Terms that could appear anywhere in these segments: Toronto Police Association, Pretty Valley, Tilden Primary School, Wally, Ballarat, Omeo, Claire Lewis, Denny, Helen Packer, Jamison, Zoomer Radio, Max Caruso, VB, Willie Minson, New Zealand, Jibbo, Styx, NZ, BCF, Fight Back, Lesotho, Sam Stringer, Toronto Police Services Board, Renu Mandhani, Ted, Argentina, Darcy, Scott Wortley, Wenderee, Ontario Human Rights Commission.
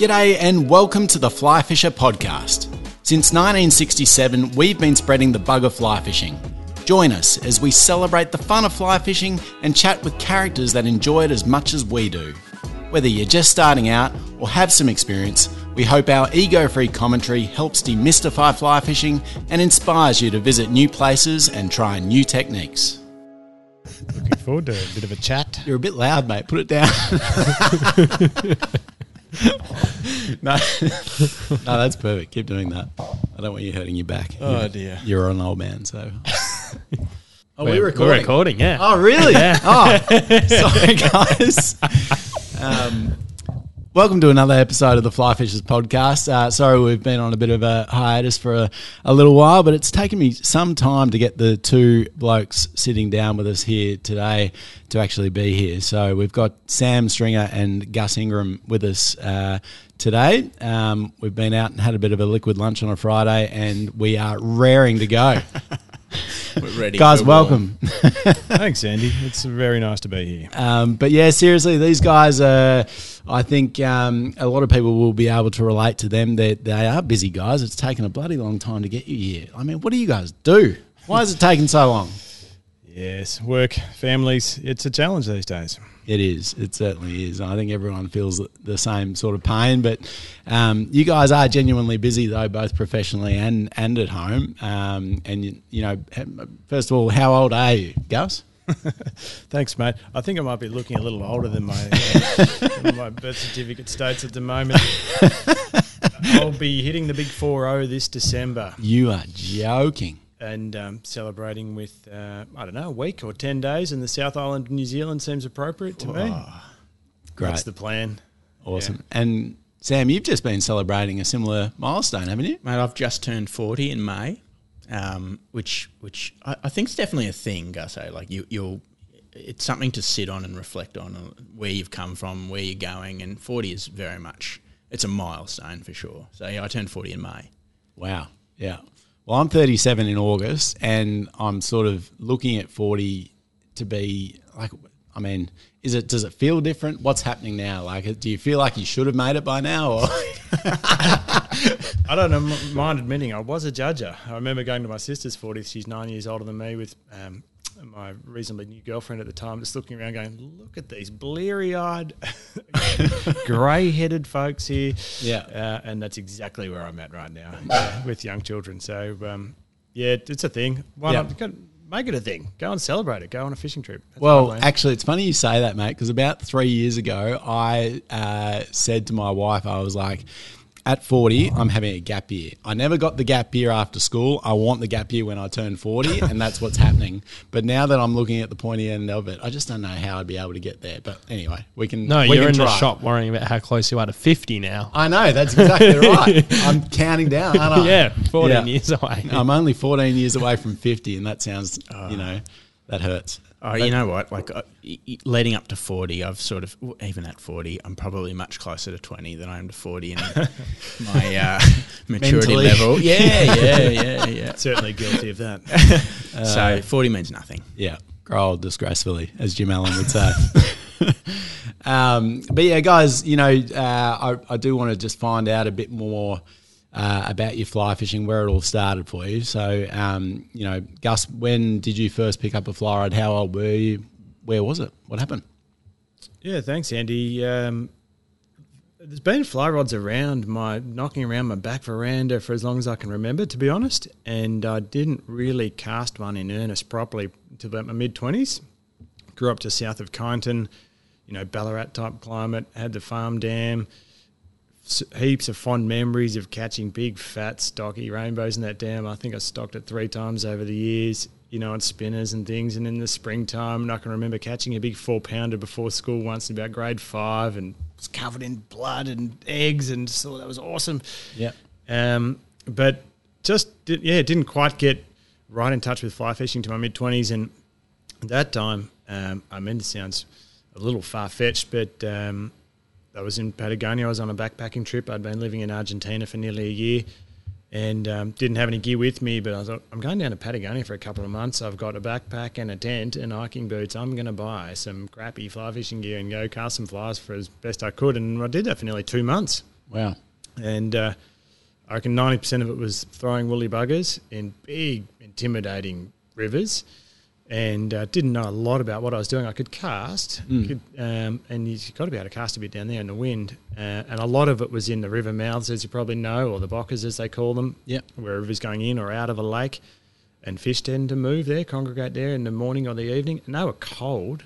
G'day and welcome to the Fly Fisher podcast. Since 1967, we've been spreading the bug of fly fishing. Join us as we celebrate the fun of fly fishing and chat with characters that enjoy it as much as we do. Whether you're just starting out or have some experience, we hope our ego-free commentary helps demystify fly fishing and inspires you to visit new places and try new techniques. Looking forward to a bit of a chat. You're a bit loud, mate. Put it down. No, that's perfect. Keep doing that. I don't want you hurting your back. Oh, dear. You're an old man, so... Oh, we're recording. We're recording, yeah. Oh, really? Yeah. Oh, sorry, guys. Welcome to another episode of the Fly Fishers podcast. Sorry we've been on a bit of a hiatus for a little while, but it's taken me some time to get the two blokes sitting down with us here today to actually be here. So we've got Sam Stringer and Gus Ingram with us today. We've been out and had a bit of a liquid lunch on a Friday, and we are raring to go. We're ready. Guys, welcome. Thanks, Andy. It's very nice to be here. But yeah, seriously, these guys are, I think a lot of people will be able to relate to them. They are busy guys. It's taken a bloody long time to get you here. I mean, what do you guys do? Why is it taking so long? Yes, work, families. It's a challenge these days. It is. It certainly is. I think everyone feels the same sort of pain. But you guys are genuinely busy, though, both professionally and at home. And, you know, first of all, how old are you, Gus? Thanks, mate. I think I might be looking a little older than my, than my birth certificate states at the moment. I'll be hitting the big 40 this December. You are joking. And celebrating with, I don't know, a week or 10 days in the South Island of New Zealand seems appropriate to me. Great. That's the plan. Awesome. Yeah. And, Sam, you've just been celebrating a similar milestone, haven't you? Mate, I've just turned 40 in May, which I think is definitely a thing, Gus. Like it's something to sit on and reflect on where you've come from, where you're going, and 40 is very much – it's a milestone for sure. So, yeah, I turned 40 in May. Wow. Yeah. Well, I'm 37 in August, and I'm sort of looking at 40 to be like, I mean, does it feel different? What's happening now? Like, do you feel like you should have made it by now? Or I don't mind admitting I was a judger. I remember going to my sister's 40th. She's 9 years older than me, with my reasonably new girlfriend at the time, just looking around going, look at these bleary-eyed, grey-headed folks here. Yeah. And that's exactly where I'm at right now with young children. So, yeah, it's a thing. Why not? Make it a thing. Go and celebrate it. Go on a fishing trip. That's well, actually, it's funny you say that, mate, because about 3 years ago I said to my wife, I was like, at 40, I'm having a gap year. I never got the gap year after school. I want the gap year when I turn 40, and that's what's happening. But now that I'm looking at the pointy end of it, I just don't know how I'd be able to get there. But anyway, we can try. The shop worrying about how close you are to 50 now. I know. That's exactly right. I'm counting down, aren't I? Yeah, 14 years away. I'm only 14 years away from 50, and that sounds, you know, that hurts. Oh, you know what? Like leading up to 40, I've sort of even at 40, I'm probably much closer to 20 than I am to 40 in my maturity level. Yeah. Certainly guilty of that. So 40 means nothing. Yeah, grow old disgracefully, as Jim Allen would say. But yeah, guys, you know, I do want to just find out a bit more about your fly fishing, where it all started for you. So, you know, Gus, when did you first pick up a fly rod? How old were you? Where was it? What happened? Yeah, thanks, Andy. There's been fly rods around knocking around my back veranda for as long as I can remember, to be honest. And I didn't really cast one in earnest properly until about my mid-20s. Grew up just south of Kyneton, you know, Ballarat type climate, had the farm dam. Heaps of fond memories of catching big, fat, stocky rainbows in that dam. I think I stocked it 3 times over the years, you know, on spinners and things. And in the springtime, and I can remember catching a big 4-pounder before school once in about grade 5, and was covered in blood and eggs, and so that was awesome. Yeah. But just, didn't quite get right in touch with fly fishing to my mid-20s. And at that time, I mean, it sounds a little far-fetched, but... I was in Patagonia. I was on a backpacking trip. I'd been living in Argentina for nearly a year, and didn't have any gear with me, but I thought, I'm going down to Patagonia for a couple of months. I've got a backpack and a tent and hiking boots. I'm going to buy some crappy fly fishing gear and go cast some flies for as best I could, and I did that for nearly 2 months. Wow. And I reckon 90% of it was throwing woolly buggers in big, intimidating rivers, and didn't know a lot about what I was doing. I could cast, and you've got to be able to cast a bit down there in the wind. And a lot of it was in the river mouths, as you probably know, or the bockers, as they call them, where a river's going in or out of a lake. And fish tend to move there, congregate there in the morning or the evening. And they were cold.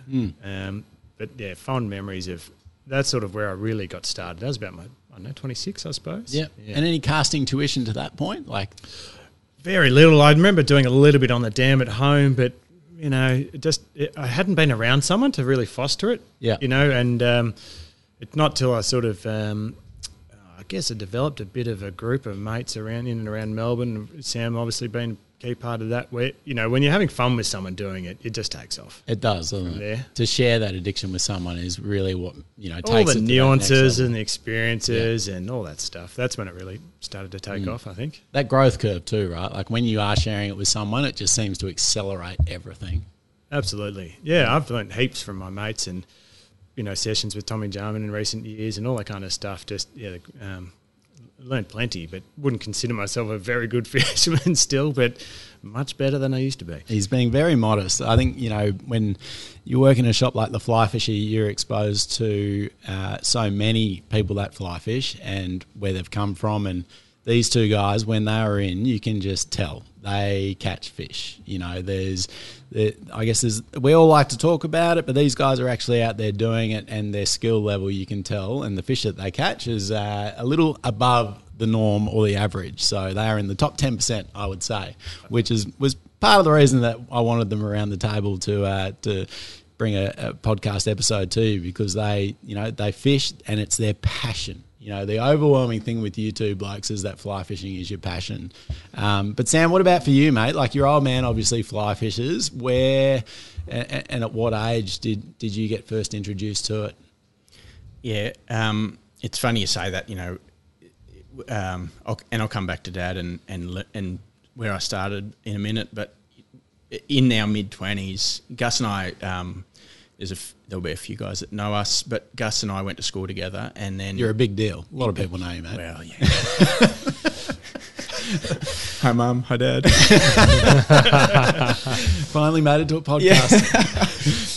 But, yeah, fond memories of that's sort of where I really got started. That was about my, 26, I suppose. Yeah. And any casting tuition to that point? Very little. I remember doing a little bit on the dam at home, but, you know, I hadn't been around someone to really foster it. You know, and it's not till I sort of I guess I developed a bit of a group of mates around in and around Melbourne. Sam obviously been a key part of that. Where, you know, when you're having fun with someone doing it, it just takes off. It does, doesn't it? To share that addiction with someone is really what, you know, all takes the nuances and the experiences and all that stuff. That's when it really started to take off, I think. That growth curve too, right? Like when you are sharing it with someone, it just seems to accelerate everything. Absolutely. Yeah, I've learned heaps from my mates and, you know, sessions with Tommy Jarman in recent years and all that kind of stuff. Just, learned plenty, but wouldn't consider myself a very good fisherman still, but much better than I used to be. He's being very modest. I think, you know, when you work in a shop like the Fly Fisher, you're exposed to so many people that fly fish and where they've come from. And these two guys, when they are in, you can just tell they catch fish. You know, we all like to talk about it, but these guys are actually out there doing it, and their skill level you can tell, and the fish that they catch is a little above the norm or the average. So they are in the top 10%, I would say, which was part of the reason that I wanted them around the table to bring a podcast episode to you, because they, you know, they fish and it's their passion. You know, the overwhelming thing with you two blokes is that fly fishing is your passion. But Sam, what about for you, mate? Like your old man obviously fly fishes. Where and at what age did you get first introduced to it? Yeah, it's funny you say that, you know, I'll come back to Dad and where I started in a minute. But in our mid-20s, Gus and I there'll be a few guys that know us, but Gus and I went to school together, and then you're a big deal. A lot of people know you, mate. Well, yeah. Hi, Mum. Hi, Dad. Finally made it to a podcast.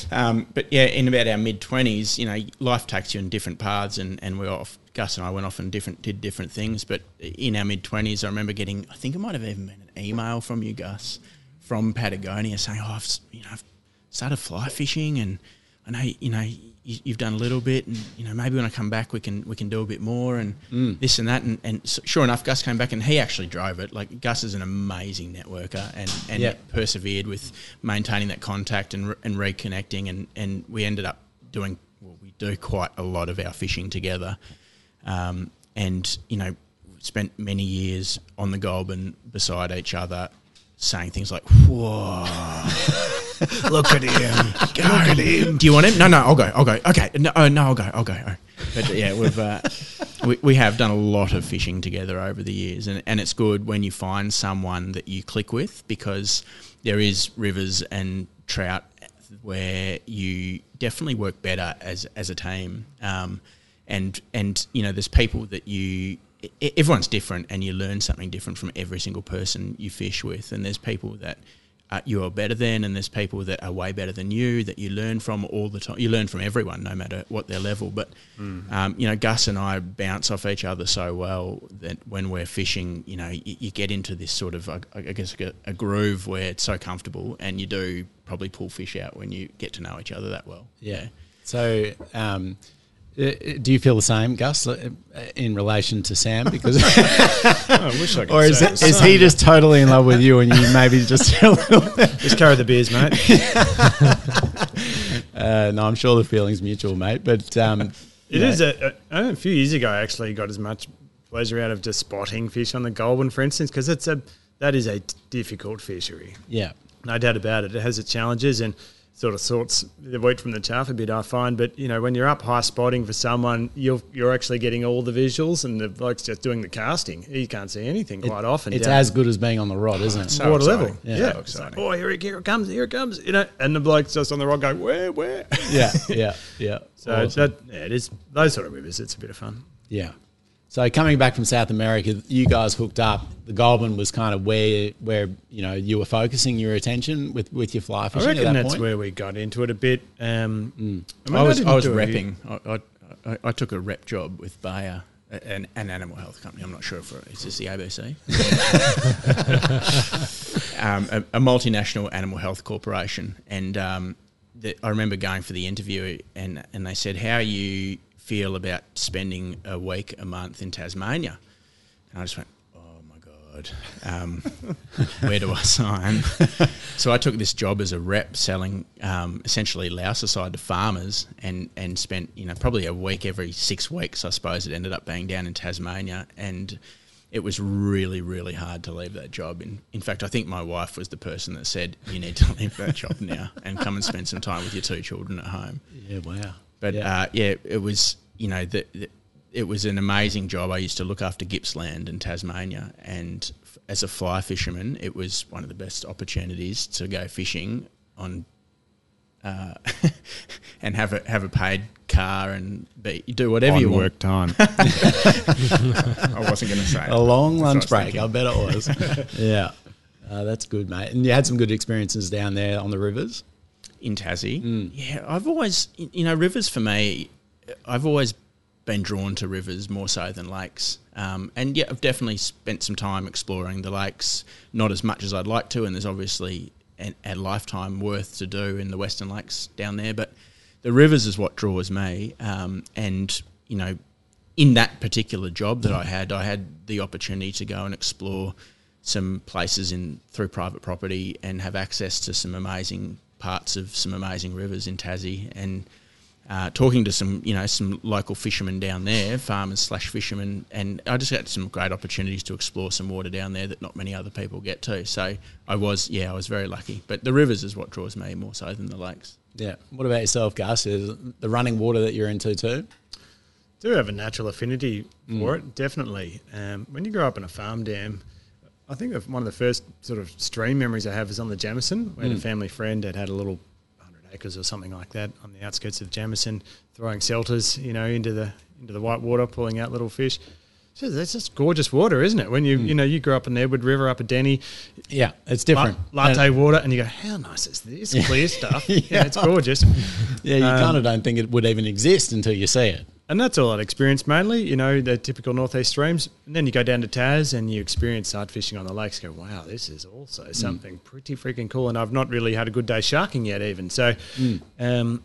Yeah. But yeah, in about our mid-20s, you know, life takes you in different paths, and we're off. Gus and I went off and did different things. But in our mid-20s, I remember I think it might have even been an email from you, Gus, from Patagonia, saying, "Oh, I've started fly fishing, and I know, you know, you've done a little bit, and, you know, maybe when I come back we can do a bit more and this and that." And so, sure enough, Gus came back and he actually drove it. Like, Gus is an amazing networker and persevered with maintaining that contact and reconnecting. And we ended up we do quite a lot of our fishing together. And, you know, spent many years on the Goulburn beside each other, saying things like, "Whoa, look at him! Go. Look at him! Do you want him? No, I'll go. Okay, I'll go." But yeah, we've we have done a lot of fishing together over the years, and it's good when you find someone that you click with, because there is rivers and trout where you definitely work better as a team. And you know, there's people that you. Everyone's different, and you learn something different from every single person you fish with. And there's people that you are better than, and there's people that are way better than you that you learn from all the time. You learn from everyone, no matter what their level. But you know, Gus and I bounce off each other so well that when we're fishing, you know, you get into this sort of, I guess, a groove where it's so comfortable, and you do probably pull fish out when you get to know each other that well. Yeah. So. Do you feel the same, Gus, in relation to Sam? Because I wish I could. Or is he just totally in love with you, and you maybe just a little just carry the beers, mate. No, I'm sure the feeling's mutual, mate. But it is. A few years ago, I actually got as much pleasure out of just spotting fish on the Goulburn, for instance, because that is a difficult fishery. Yeah, no doubt about it. It has its challenges and. Sort of sorts the wheat from the chaff a bit, I find. But, you know, when you're up high spotting for someone, you're actually getting all the visuals, and the bloke's just doing the casting. You can't see anything quite often. It's as good as being on the rod, isn't it? So water level. Yeah. So exciting. Like, oh, here it comes. You know, and the bloke's just on the rod going, where? Yeah. So awesome. It is those sort of rivers. It's a bit of fun. Yeah. So coming back from South America, you guys hooked up. The Goulburn was kind of where you know you were focusing your attention with your fly fishing. I reckon at that point. Where we got into it a bit. I was repping. I took a rep job with Bayer, an animal health company. I'm not sure if it's just the ABC, a multinational animal health corporation. And I remember going for the interview, and they said, "How you feel about spending a week, a month in Tasmania?" And I just went, "Oh my God, where do I sign?" So I took this job as a rep selling essentially louse aside to farmers, and spent probably a week every 6 weeks. I suppose it ended up being down in Tasmania, and it was really, really hard to leave that job. In fact, I think my wife was the person that said, "You need to leave that job now and come and spend some time with your two children at home." Yeah, wow. But it was it was an amazing job. I used to look after Gippsland and Tasmania, and as a fly fisherman, it was one of the best opportunities to go fishing on, and have a paid car and do whatever you want. Work time. I wasn't going to say a long lunch break. I bet it was. Yeah, that's good, mate. And you had some good experiences down there on the rivers. In Tassie, yeah, I've always, rivers for me, I've always been drawn to rivers more so than lakes. And yeah, I've definitely spent some time exploring the lakes, not as much as I'd like to, and there's obviously a lifetime worth to do in the Western Lakes down there, but the rivers is what draws me. And, in that particular job that I had the opportunity to go and explore some places through private property and have access to some amazing parts of some amazing rivers in Tassie, and talking to some local fishermen down there, farmers/fishermen, and I just had some great opportunities to explore some water down there that not many other people get to. So I was very lucky. But the rivers is what draws me more so than the lakes. Yeah. What about yourself, Gus? Is the running water that you're into too? Do have a natural affinity for it, definitely. When you grow up in a farm dam, I think one of the first sort of stream memories I have is on the Jamison. We had a family friend that had a little 100 acres or something like that on the outskirts of Jamison, throwing selters, into the white water, pulling out little fish. So that's just gorgeous water, isn't it? When you grew up in the Edward River, up at Denny. Yeah, it's different. Latte water, and you go, how nice is this? Clear stuff. Yeah, it's gorgeous. Yeah, you kind of don't think it would even exist until you see it. And that's all I'd experienced mainly, the typical northeast streams. And then you go down to Tas and you experience side fishing on the lakes. Go, wow, this is also something pretty freaking cool. And I've not really had a good day sharking yet even. So, in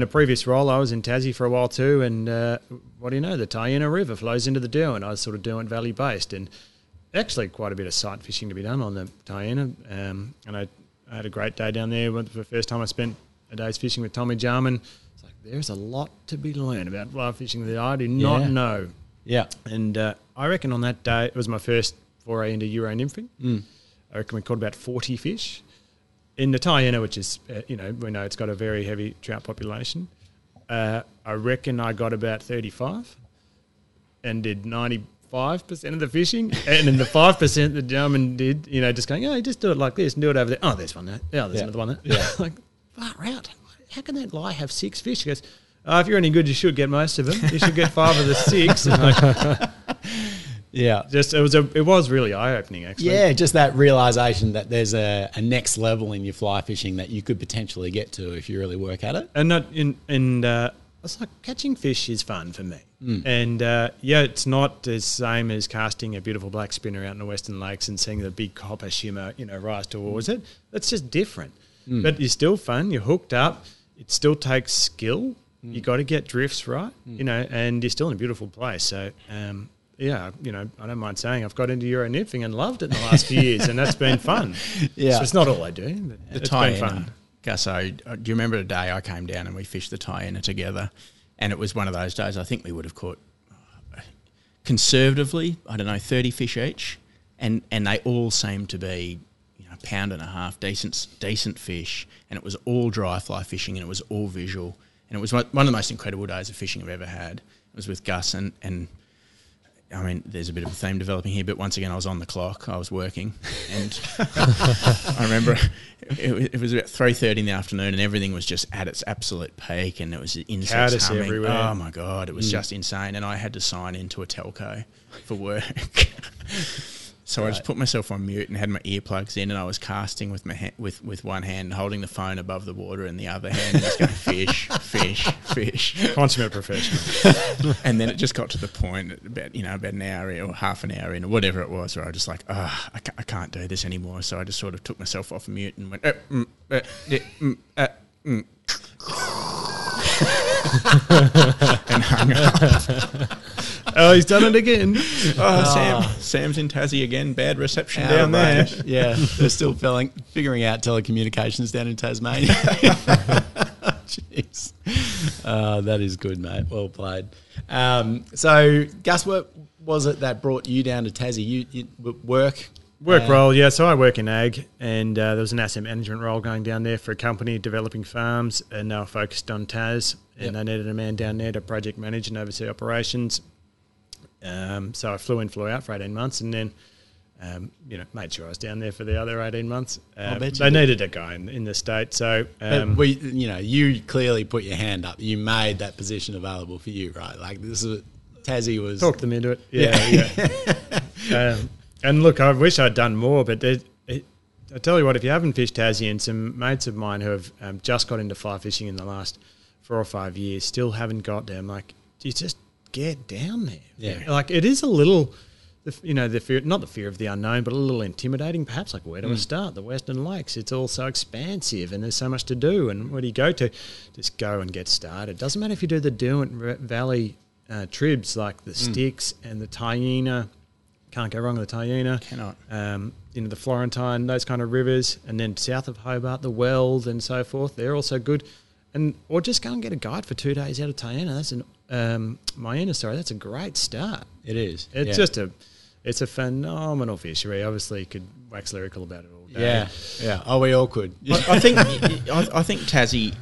a previous role, I was in Tassie for a while too. And what do you know? The Tyenna River flows into the Derwent. I was sort of Derwent Valley based. And actually quite a bit of sight fishing to be done on the Tyenna. And I had a great day down there. The first time I spent a day's fishing with Tommy Jarman. There's a lot to be learned about fly fishing that I do not know. Yeah. And I reckon on that day, it was my first foray into Euro nymphing. I reckon we caught about 40 fish in the Tyenna, which is, we know it's got a very heavy trout population. I reckon I got about 35 and did 95% of the fishing. And then the 5% the German did, just going, oh, just do it like this and do it over there. Oh, there's one there. Oh, there's another one there. Yeah. Like, far out. How can that lie have 6 fish? He goes, if you're any good, you should get most of them. You should get 5 of the 6. Yeah. It was really eye-opening, actually. Yeah, just that realisation that there's a next level in your fly fishing that you could potentially get to if you really work at it. And it's like catching fish is fun for me. And, it's not the same as casting a beautiful black spinner out in the Western Lakes and seeing the big copper shimmer, rise towards it. That's just different. But it's still fun. You're hooked up. It still takes skill. You got to get drifts right, and you're still in a beautiful place. So, I don't mind saying I've got into Euro nymphing and loved it in the last few years, and that's been fun. Yeah. So it's not all I do, but it's been fun. Gusso, do you remember the day I came down and we fished the Tyenna together, and it was one of those days I think we would have caught, conservatively, I don't know, 30 fish each, and they all seemed to be pound and a half decent fish, and it was all dry fly fishing and it was all visual, and it was one of the most incredible days of fishing I've ever had. It was with Gus and I mean, there's a bit of a theme developing here, but once again, I was on the clock. I was working, and I remember it was about 3:30 in the afternoon, and everything was just at its absolute peak, and it was insects humming everywhere. Oh my god, it was just insane, and I had to sign into a telco for work. So I just put myself on mute and had my earplugs in, and I was casting with my with one hand, holding the phone above the water in the other hand, and just going fish, fish, fish. Consummate professional. And then it just got to the point about about an hour or half an hour in or whatever it was, where I was just like, oh, I can't do this anymore. So I just sort of took myself off mute and went. And hung up. Oh, he's done it again. Sam's in Tassie again. Bad reception down there. Yeah, they're still figuring out telecommunications down in Tasmania. Jeez. That is good, mate. Well played. So, Gus, what was it that brought you down to Tassie? You work? Work role, yeah. So I work in ag, and there was an asset management role going down there for a company developing farms, and they were focused on Tas, and they needed a man down there to project manage and oversee operations. So I flew in, flew out for 18 months, and then, made sure I was down there for the other 18 months. They needed a guy in the state, so but you clearly put your hand up. You made that position available for you, right? Like this is Tassie was talked them into it. Yeah. And look, I wish I'd done more, but I tell you what, if you haven't fished Tassie, and some mates of mine who have just got into fly fishing in the last 4 or 5 years still haven't got there, I'm like, you just get down there. Yeah. Like it is a little, the fear, not the fear of the unknown, but a little intimidating perhaps. Like where do I start? The Western Lakes, it's all so expansive and there's so much to do. And where do you go to? Just go and get started. Doesn't matter if you do the Derwent Valley tribs like the Styx and the Tyenna. Can't go wrong with the Tyenna. Cannot. The Florentine, those kind of rivers, and then south of Hobart, the Weald and so forth. They're also good. Or just go and get a guide for 2 days out of Tyenna. That's that's a great start. It is. It's just it's a phenomenal fishery. Obviously, you could wax lyrical about it all day. Yeah. Oh, we all could. I think Tassie,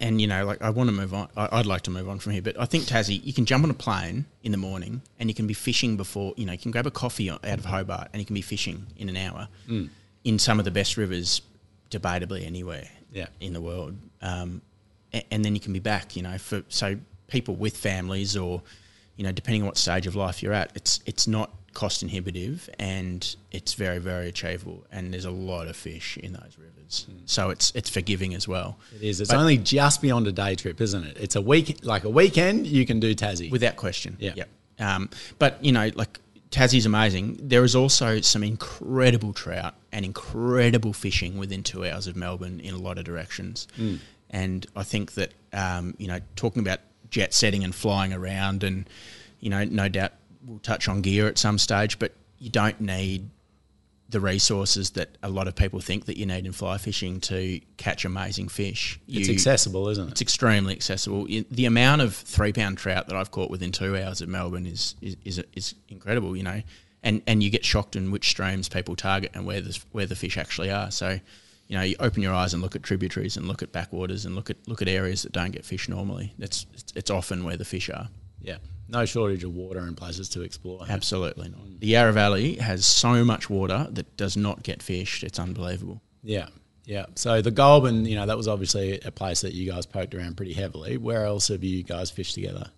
and I want to move on. I'd like to move on from here, but I think Tassie, you can jump on a plane in the morning and you can be fishing before you can grab a coffee out of Hobart and you can be fishing in an hour in some of the best rivers, debatably anywhere in the world. And then you can be back. People with families or, depending on what stage of life you're at, it's not cost inhibitive and it's very, very achievable, and there's a lot of fish in those rivers. So it's forgiving as well. It is. It's only just beyond a day trip, isn't it? It's a weekend you can do Tassie. Without question. Yeah. Yep. Tassie's amazing. There is also some incredible trout and incredible fishing within 2 hours of Melbourne in a lot of directions. And I think that, talking about jet setting and flying around, and no doubt we'll touch on gear at some stage, but you don't need the resources that a lot of people think that you need in fly fishing to catch amazing fish. It's accessible, isn't it? It's extremely accessible. The amount of 3-pound trout that I've caught within 2 hours at Melbourne is incredible, and you get shocked in which streams people target and where the fish actually are. So you open your eyes and look at tributaries and look at backwaters and look at areas that don't get fish normally. It's often where the fish are. Yeah, no shortage of water and places to explore. Absolutely not. The Yarra Valley has so much water that does not get fished. It's unbelievable. Yeah. So the Goulburn, that was obviously a place that you guys poked around pretty heavily. Where else have you guys fished together?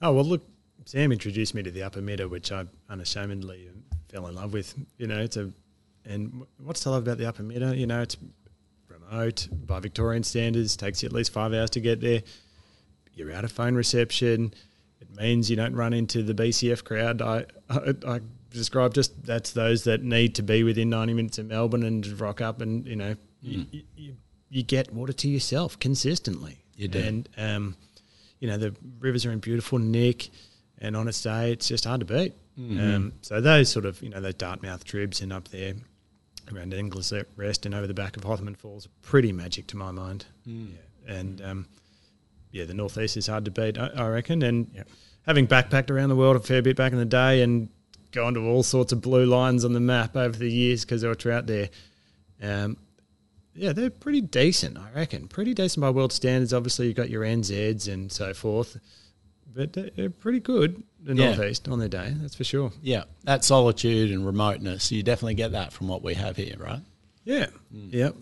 Oh, well, look, Sam introduced me to the Upper Mitta, which I unashamedly fell in love with. And what's to love about the Upper Mitta? It's remote by Victorian standards. Takes you at least 5 hours to get there. You're out of phone reception. It means you don't run into the BCF crowd. I describe just that's those that need to be within 90 minutes of Melbourne and rock up, and you get water to yourself consistently. You do. And the rivers are in beautiful nick, and on its day, it's just hard to beat. So those sort of those Dartmouth tribs and up there around English Rest and over the back of Hothman Falls are pretty magic to my mind. The northeast is hard to beat, I reckon, and having backpacked around the world a fair bit back in the day and gone to all sorts of blue lines on the map over the years because there were trout there, they're pretty decent, I reckon, by world standards. Obviously you've got your NZs and so forth, But they're pretty good, the Northeast, on their day, that's for sure. Yeah, that solitude and remoteness, you definitely get that from what we have here, right? Yeah, yep.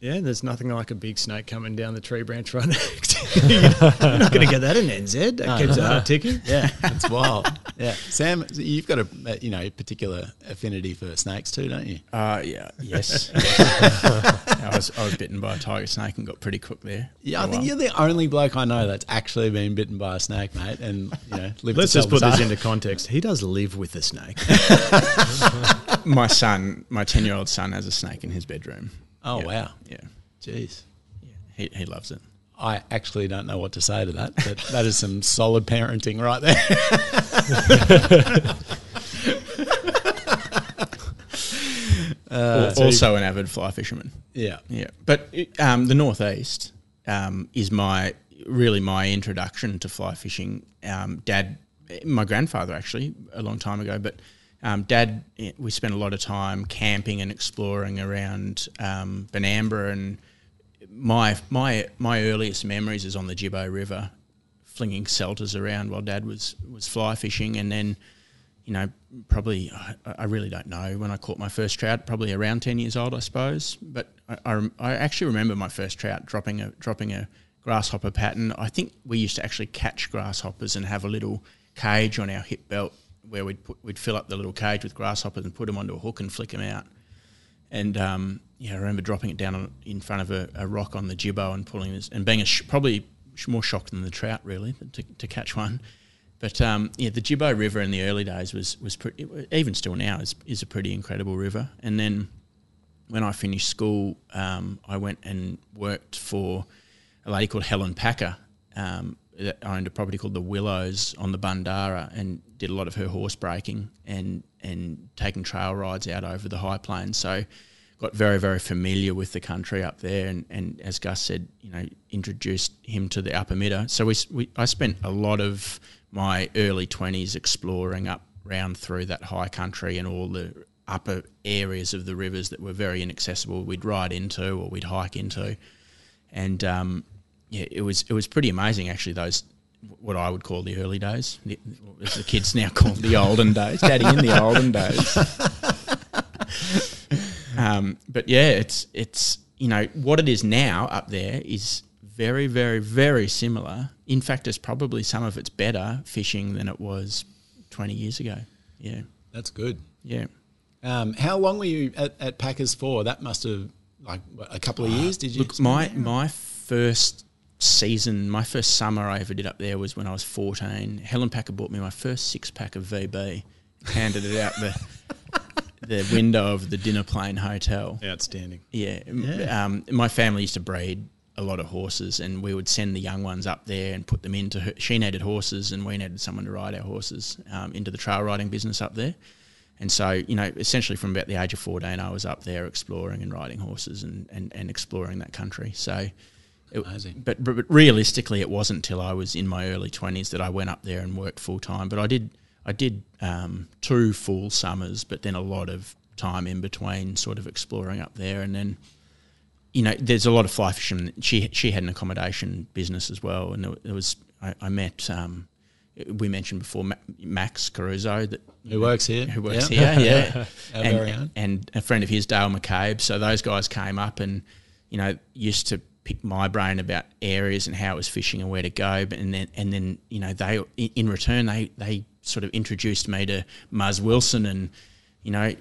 Yeah, and there's nothing like a big snake coming down the tree branch right next. You're not going to get that in NZ. That keeps the heart ticking. Yeah, it's wild. Yeah, Sam, you've got a particular affinity for snakes too, don't you? Yes. I was bitten by a tiger snake and got pretty cooked there. Yeah, I think you're the only bloke I know that's actually been bitten by a snake, mate. And lived. Let's just put this into context. He does live with a snake. My 10-year-old son, has a snake in his bedroom. Oh, wow. Yeah. Jeez. Yeah. He loves it. I actually don't know what to say to that, but that is some solid parenting right there. Also an avid fly fisherman. Yeah. Yeah. But the Northeast is my introduction to fly fishing. Dad, my grandfather actually, a long time ago, but... Dad, we spent a lot of time camping and exploring around Bundarra, and my earliest memories is on the Jibbo River, flinging selters around while Dad was fly fishing, and then, probably I really don't know when I caught my first trout, probably around 10 years old, I suppose. But I actually remember my first trout dropping a grasshopper pattern. I think we used to actually catch grasshoppers and have a little cage on our hip belt, where we'd fill up the little cage with grasshoppers and put them onto a hook and flick them out. And I remember dropping it down in front of a rock on the Jibbo and pulling this and being more shocked than the trout, really, to catch one. But the Jibbo River in the early days was pretty, even still now is a pretty incredible river. And then when I finished school, I went and worked for a lady called Helen Packer, that owned a property called The Willows on the Bundarra, and did a lot of her horse breaking and taking trail rides out over the high plains. So got very, very familiar with the country up there, and as Gus said, introduced him to the Upper Mitta. So I spent a lot of my early 20s exploring up round through that high country and all the upper areas of the rivers that were very inaccessible. We'd ride into or we'd hike into, and it was pretty amazing, actually, those, what I would call the early days, as the kids now call the olden days. Daddy in the olden days. But yeah, it's what it is now up there is very, very, very similar. In fact, it's probably some of it's better fishing than it was 20 years ago. Yeah, that's good. Yeah. How long were you at Packers for? That must have a couple of years. Did you? Look, my first season, my first summer I ever did up there was when I was 14. Helen Packer bought me my first 6-pack of VB, handed it out the window of the Dinner Plain Hotel. Outstanding. Yeah. My family used to breed a lot of horses, and we would send the young ones up there and put them into her. She needed horses and we needed someone to ride our horses into the trail riding business up there. And so, essentially from about the age of 14, I was up there exploring and riding horses and exploring that country. So, but realistically, it wasn't till I was in my early 20s that I went up there and worked full time. But I did 2 full summers, but then a lot of time in between, sort of exploring up there. And then, there's a lot of fly fishing. She had an accommodation business as well, and there was I met. We mentioned before Max Caruso, who works here, and a friend of his, Dale McCabe. So those guys came up and used to pick my brain about areas and how it was fishing and where to go, and then they, in return, they sort of introduced me to Muz Wilson, and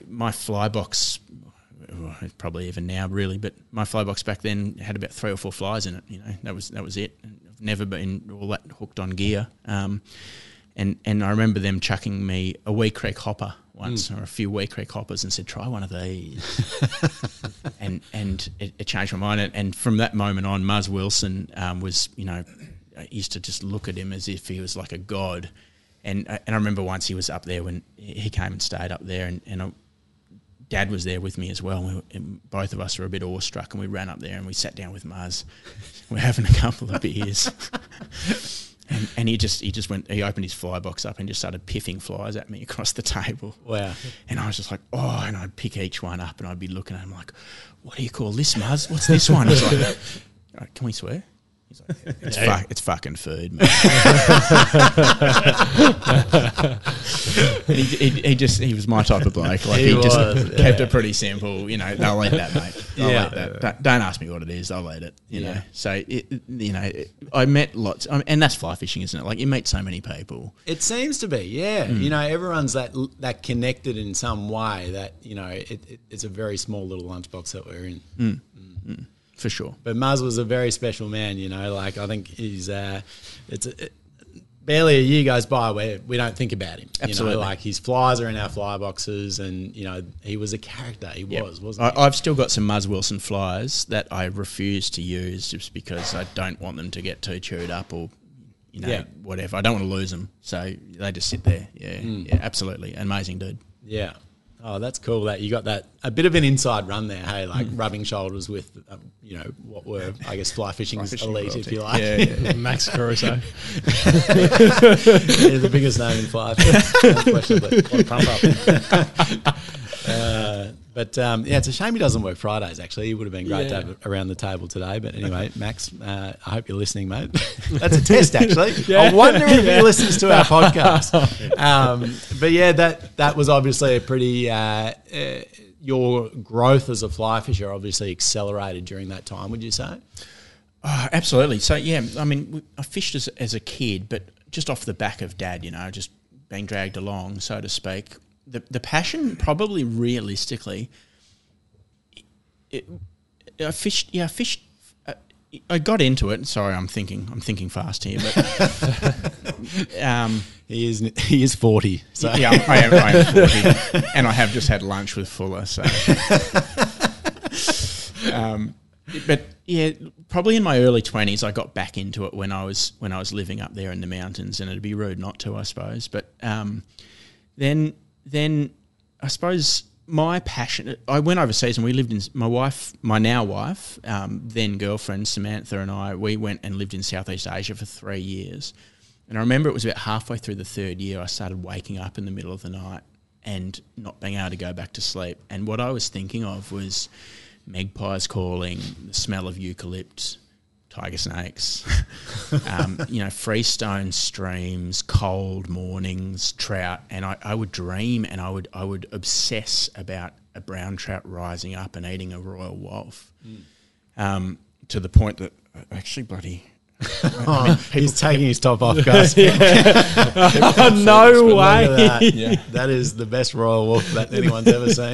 my fly box, probably even now really, but my fly box back then had about 3 or 4 flies in it. That was it. I've never been all that hooked on gear. And I remember them chucking me a Wee Creek hopper once, or a few Wee Creek hoppers, and said, "Try one of these." and it changed my mind. And from that moment on, Muz Wilson was, I used to just look at him as if he was like a god. And I remember once he was up there when he came and stayed up there, and Dad was there with me as well, and both of us were a bit awestruck, and we ran up there and we sat down with Muz. We're having a couple of beers. And he just went. He opened his fly box up and just started piffing flies at me across the table. Wow! And I was just like, oh! And I'd pick each one up, and I'd be looking at him like, "What do you call this, Muz? What's this one?" He's like, "Can we swear?" He's like, yeah, it's, yeah. It's fucking food, man. He was my type of bloke. Like he just kept it pretty simple. You know, they'll eat that, mate. They'll eat that. Don't ask me what it is. They'll eat it. You know. So I met lots, and that's fly fishing, isn't it? Like you meet so many people. It seems to be, yeah. Mm. You know, everyone's that connected in some way. That it's a very small little lunchbox that we're in. Mm. Mm. Mm. For sure. But Muz was a very special man, you know. Like I think he's barely a year goes by where we don't think about him. Absolutely. You know, like his flies are in our fly boxes and, you know, he was a character. He wasn't he? I've still got some Muz Wilson flies that I refuse to use just because I don't want them to get too chewed up or, you know, whatever. I don't want to lose them. So they just sit there. Yeah, yeah, absolutely. Amazing dude. Yeah. Oh, that's cool that you got that a bit of an inside run there, hey, like rubbing shoulders with, you know, what were, I guess, fly fishing's elite, if you like. Yeah, yeah. Max Caruso. The biggest name in fly fishing, unquestionably. What a pump up. It's a shame he doesn't work Fridays, actually. He would have been great to have around the table today. But anyway, Max, I hope you're listening, mate. That's a test, actually. Yeah. I wonder if he listens to our podcast. But, yeah, that was obviously a pretty your growth as a fly fisher obviously accelerated during that time, would you say? Oh, absolutely. So, yeah, I mean, I fished as a kid, but just off the back of Dad, you know, just being dragged along, so to speak. The passion probably realistically, I fished. I got into it. Sorry, I'm thinking fast here. But he is 40. So. Yeah, I am 40, and I have just had lunch with Fuller. So, but yeah, probably in my early 20s, I got back into it when I was living up there in the mountains, and it'd be rude not to, I suppose. But then I suppose my passion, I went overseas and we lived in, my now wife, then girlfriend Samantha and I, we went and lived in Southeast Asia for 3 years. And I remember it was about halfway through the third year I started waking up in the middle of the night and not being able to go back to sleep. And what I was thinking of was magpies calling, the smell of eucalypt, tiger snakes, freestone streams, cold mornings, trout, and I would dream and I would obsess about a brown trout rising up and eating a royal wolf, to the point that actually bloody. He's taking his top off, guys. No way! That. Yeah. That is the best royal wolf that anyone's ever seen.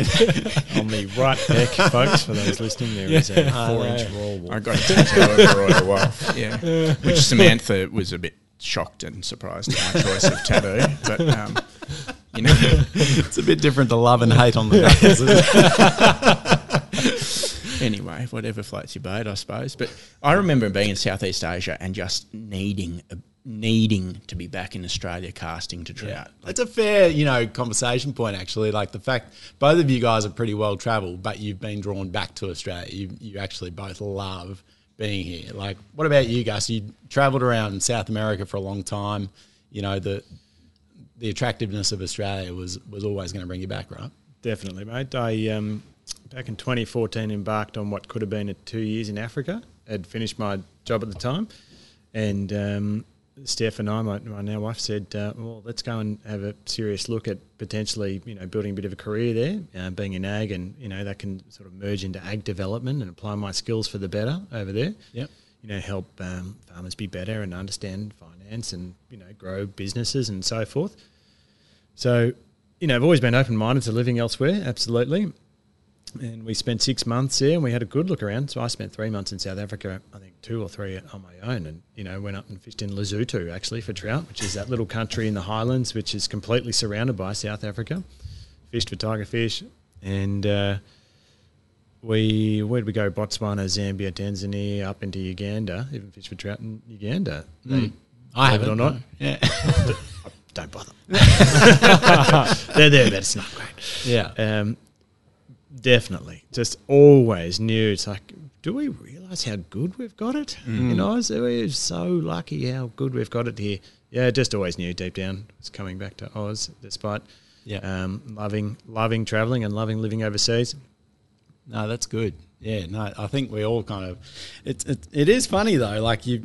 On the right back, folks, for those listening, there is a 4-inch royal wolf. I got a tattoo of a royal wolf. Yeah, which Samantha was a bit shocked and surprised at my choice of tattoo, but you know, it's a bit different to love and hate on the knuckles, isn't it? Anyway, whatever floats your boat, I suppose. But I remember being in Southeast Asia and just needing to be back in Australia casting to trout. Yeah. That's a fair, conversation point, actually. Like the fact both of you guys are pretty well travelled, but you've been drawn back to Australia. You actually both love being here. Like, what about you, Gus? You travelled around South America for a long time. You know, the attractiveness of Australia was always going to bring you back, right? Definitely, mate. I back in 2014, embarked on what could have been 2 years in Africa. I'd finished my job at the time, and Steph and I, my now wife, said, "Well, let's go and have a serious look at potentially, building a bit of a career there, being in ag, and that can sort of merge into ag development and apply my skills for the better over there. Yep, help farmers be better and understand finance and grow businesses and so forth. So, I've always been open-minded to living elsewhere, absolutely." And we spent 6 months there and we had a good look around. So I spent 3 months in South Africa, I think 2 or 3 on my own, and, went up and fished in Lesotho actually for trout, which is that little country in the highlands which is completely surrounded by South Africa. Fished for tiger fish, and where'd we go? Botswana, Zambia, Tanzania, up into Uganda, even fished for trout in Uganda. I have it or not. Yeah. Don't bother. They're there, but it's not great. Yeah. Definitely. Just always knew. It's like, do we realise how good we've got it? We're so lucky how good we've got it here. Yeah, just always knew deep down it's coming back to Oz, despite loving travelling and loving living overseas. No, that's good. Yeah, no, I think we all kind of it is funny though, like the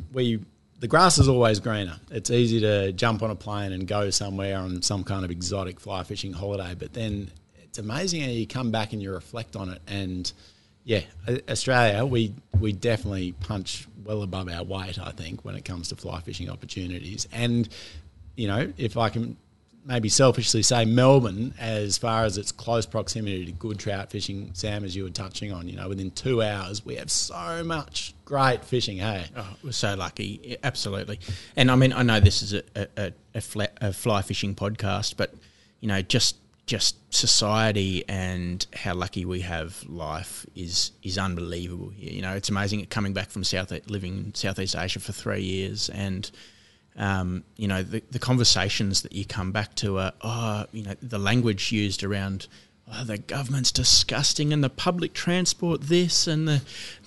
grass is always greener. It's easy to jump on a plane and go somewhere on some kind of exotic fly fishing holiday, but then it's amazing how you come back and you reflect on it. And yeah, Australia, we definitely punch well above our weight, I think, when it comes to fly fishing opportunities. And, you know, if I can maybe selfishly say Melbourne, as far as its close proximity to good trout fishing, Sam, as you were touching on, you know, within 2 hours, we have so much great fishing, hey? Oh, we're so lucky, absolutely. And, I mean, I know this is a fly fishing podcast, but, you know, just society and how lucky we have life is unbelievable here. You know, it's amazing coming back from living in Southeast Asia for 3 years, and you know, the conversations that you come back to are, you know, the language used around, the government's disgusting, and the public transport this, and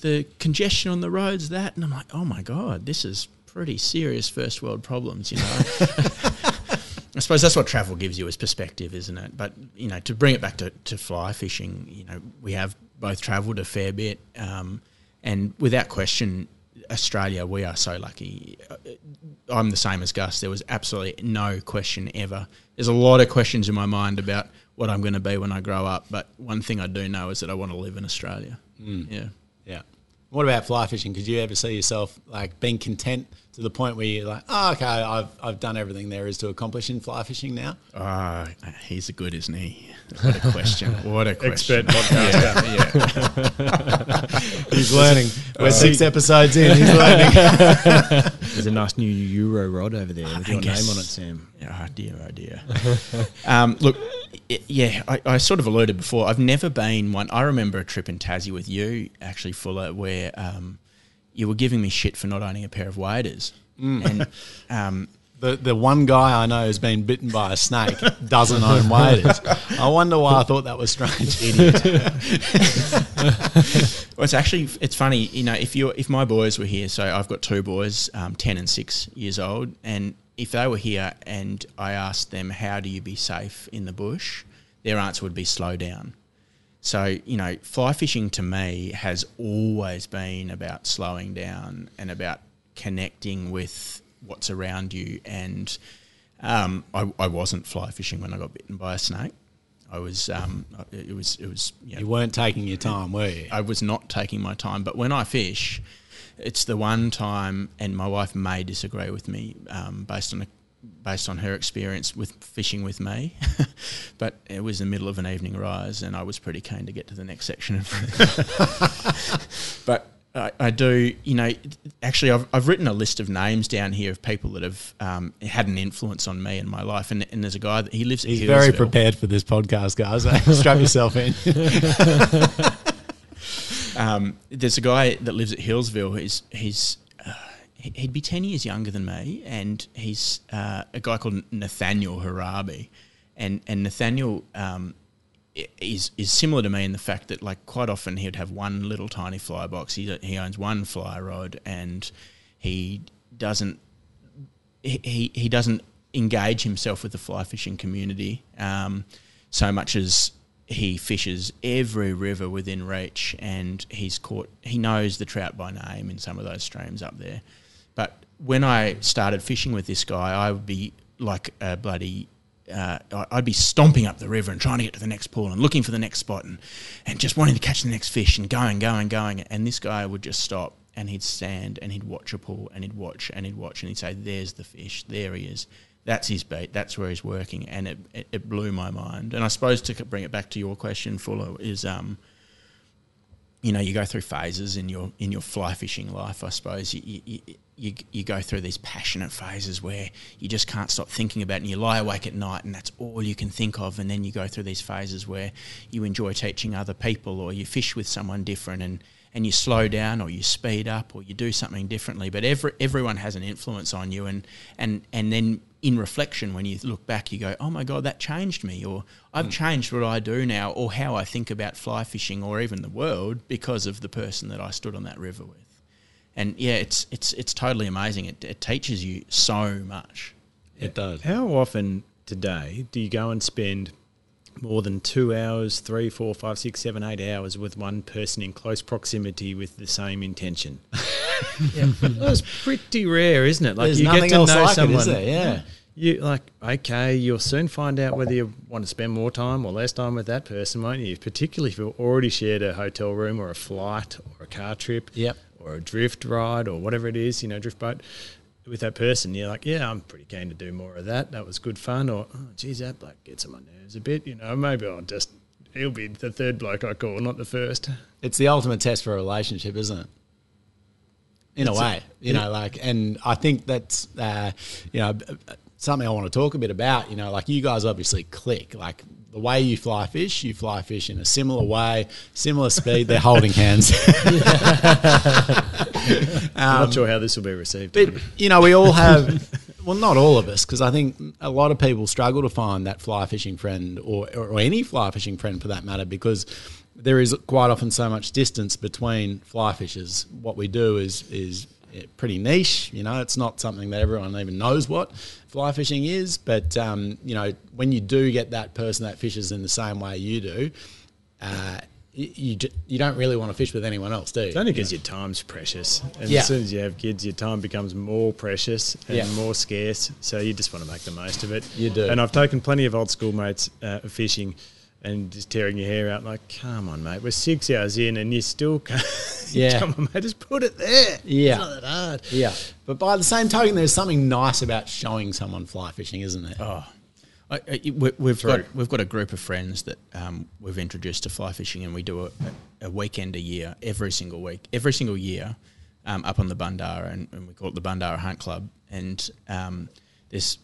the congestion on the roads that, and I'm like, oh my God, this is pretty serious first world problems, you know. I suppose that's what travel gives you, is perspective, isn't it? But, you know, to bring it back to fly fishing, you know, we have both travelled a fair bit, and without question, Australia, we are so lucky. I'm the same as Gus. There was absolutely no question ever. There's a lot of questions in my mind about what I'm going to be when I grow up, but one thing I do know is that I want to live in Australia. Mm. Yeah. Yeah. What about fly fishing? Could you ever see yourself, like, being content to the point where you're like, oh, okay, I've done everything there is to accomplish in fly fishing now? Oh, he's good, isn't he? What a question. What a question. Expert podcast. Yeah. He's learning. We're 6 episodes in. He's learning. There's a nice new Euro rod over there with your name on it, Sam. Oh, dear, oh, dear. Look, I sort of alluded before. I've never been one. I remember a trip in Tassie with you, actually, Fuller, where you were giving me shit for not owning a pair of waders. Mm. And the one guy I know who's been bitten by a snake doesn't own waders. I wonder why I thought that was strange. Idiot. Well, it's funny, you know, if my boys were here, so I've got 2 boys, 10 and 6 years old, and if they were here and I asked them, how do you be safe in the bush, their answer would be slow down. So, you know, fly fishing to me has always been about slowing down and about connecting with what's around you. And I wasn't fly fishing when I got bitten by a snake. I was, it was. You know, you weren't taking your time, were you? I was not taking my time. But when I fish, it's the one time, and my wife may disagree with me based on her experience with fishing with me, but it was the middle of an evening rise and I was pretty keen to get to the next section. But I do, you know, actually I've written a list of names down here of people that have had an influence on me in my life, and there's a guy that he lives in. He's very prepared for this podcast, guys. Strap yourself in. There's a guy that lives at Hillsville. He'd be 10 years younger than me, and he's a guy called Nathaniel Harabi. And Nathaniel is similar to me in the fact that, like, quite often he'd have one little tiny fly box. He owns one fly rod, and he doesn't engage himself with the fly fishing community so much as he fishes every river within reach, and he knows the trout by name in some of those streams up there. But when I started fishing with this guy, I would be like a bloody I'd be stomping up the river and trying to get to the next pool and looking for the next spot and just wanting to catch the next fish and going. And this guy would just stop, and he'd stand and he'd watch a pool and he'd watch and he'd say, there's the fish, there he is. That's his bait, that's where he's working, and it blew my mind. And I suppose to bring it back to your question, Fuller, is, you know, you go through phases in your fly fishing life, I suppose. You go through these passionate phases where you just can't stop thinking about it, and you lie awake at night and that's all you can think of. And then you go through these phases where you enjoy teaching other people, or you fish with someone different, and you slow down or you speed up or you do something differently. But everyone has an influence on you, and then in reflection, when you look back, you go, oh my God, that changed me, or I've changed what I do now, or how I think about fly fishing, or even the world, because of the person that I stood on that river with. And yeah, it's totally amazing. It teaches you so much. It does. How often today do you go and spend more than 2 hours, 3, 4, 5, 6, 7, 8 hours with one person in close proximity with the same intention. Yeah. That's pretty rare, isn't it? Like there's you get to know like someone, it, is there? Yeah. You like, okay, you'll soon find out whether you want to spend more time or less time with that person, won't you? Particularly if you've already shared a hotel room or a flight or a car trip, yep, or a drift ride or whatever it is, you know, drift boat. With that person, you're like, yeah, I'm pretty keen to do more of that. That was good fun. Or, oh, geez, that bloke gets on my nerves a bit. You know, maybe I'll just – he'll be the third bloke I call, not the first. It's the ultimate test for a relationship, isn't it? In a way, you know, like – and I think that's, you know, something I want to talk a bit about. You know, like you guys obviously click. Like the way you fly fish in a similar way, similar speed. They're holding hands. I'm not sure how this will be received. But, you know, we all have – well, not all of us, because I think a lot of people struggle to find that fly fishing friend or any fly fishing friend for that matter, because there is quite often so much distance between fly fishers. What we do is pretty niche, you know. It's not something that everyone even knows what fly fishing is. But, you know, when you do get that person that fishes in the same way you do, you don't really want to fish with anyone else, do you? It's only because your time's precious. And as soon as you have kids, your time becomes more precious and more scarce. So you just want to make the most of it. You do. And I've taken plenty of old schoolmates fishing and just tearing your hair out like, come on, mate, we're 6 hours in and you still can't. Come on, mate, just put it there. Yeah. It's not that hard. Yeah. But by the same token, there's something nice about showing someone fly fishing, isn't there? Oh, We've got a group of friends that we've introduced to fly fishing, and we do a weekend a year, every single year, up on the Bundarra, and we call it the Bundarra Hunt Club. And there's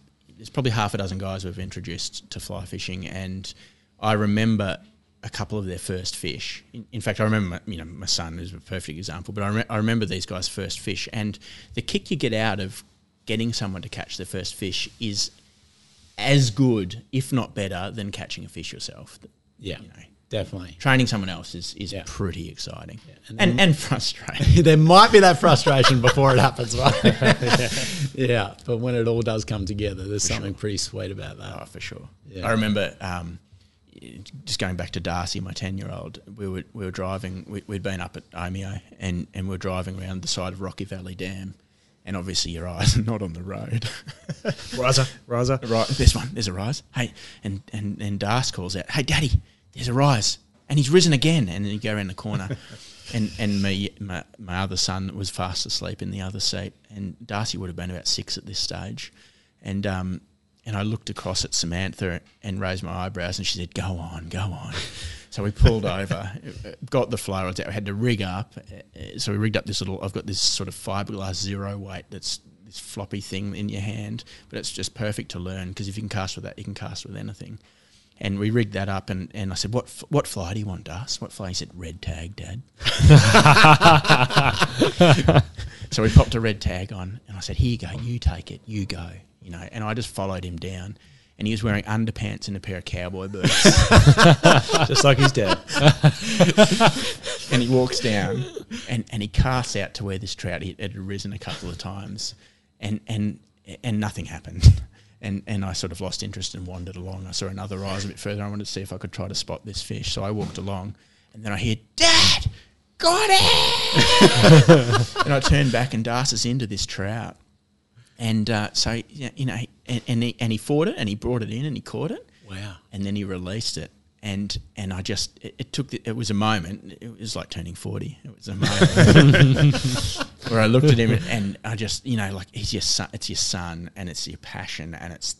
probably half a dozen guys we've introduced to fly fishing, and I remember a couple of their first fish. In fact, I remember my son is a perfect example, but I remember these guys' first fish, and the kick you get out of getting someone to catch their first fish is as good, if not better, than catching a fish yourself. Yeah, you know, definitely. Training someone else is pretty exciting and frustrating. There might be that frustration before it happens, right? Yeah, but when it all does come together, there's something pretty sweet about that. Oh, for sure. Yeah. I remember just going back to Darcy, my 10-year-old. We were driving. We'd been up at Omeo and we were driving around the side of Rocky Valley Dam. And obviously your eyes are not on the road. Riser. Right, this one, there's a rise. Hey, and Darce calls out, hey, Daddy, there's a rise. And he's risen again. And then you go around the corner. and my other son was fast asleep in the other seat. And Darcy would have been about 6 at this stage. And I looked across at Samantha and raised my eyebrows, and she said, go on. So we pulled over, got the fly rods out. We had to rig up. So we rigged up this little – I've got this sort of fiberglass zero weight that's this floppy thing in your hand, but it's just perfect to learn because if you can cast with that, you can cast with anything. And we rigged that up, and I said, what fly do you want, Darce? What fly? He said, red tag, Dad. So we popped a red tag on, and I said, here you go, you take it, you go. You know, and I just followed him down, and he was wearing underpants and a pair of cowboy boots, just like his dad. And he walks down, and he casts out to where this trout had risen a couple of times, and nothing happened, and I sort of lost interest and wandered along. I saw another rise a bit further. I wanted to see if I could try to spot this fish, so I walked along, and then I hear, Dad, got it! And I turned back, and Darcy's into this trout. And so, you know, he fought it and he brought it in and he caught it. Wow. And then he released it. And I just, it was a moment. It was like turning 40. It was a moment where I looked at him and I just, you know, like he's your son, it's your son and it's your passion and it's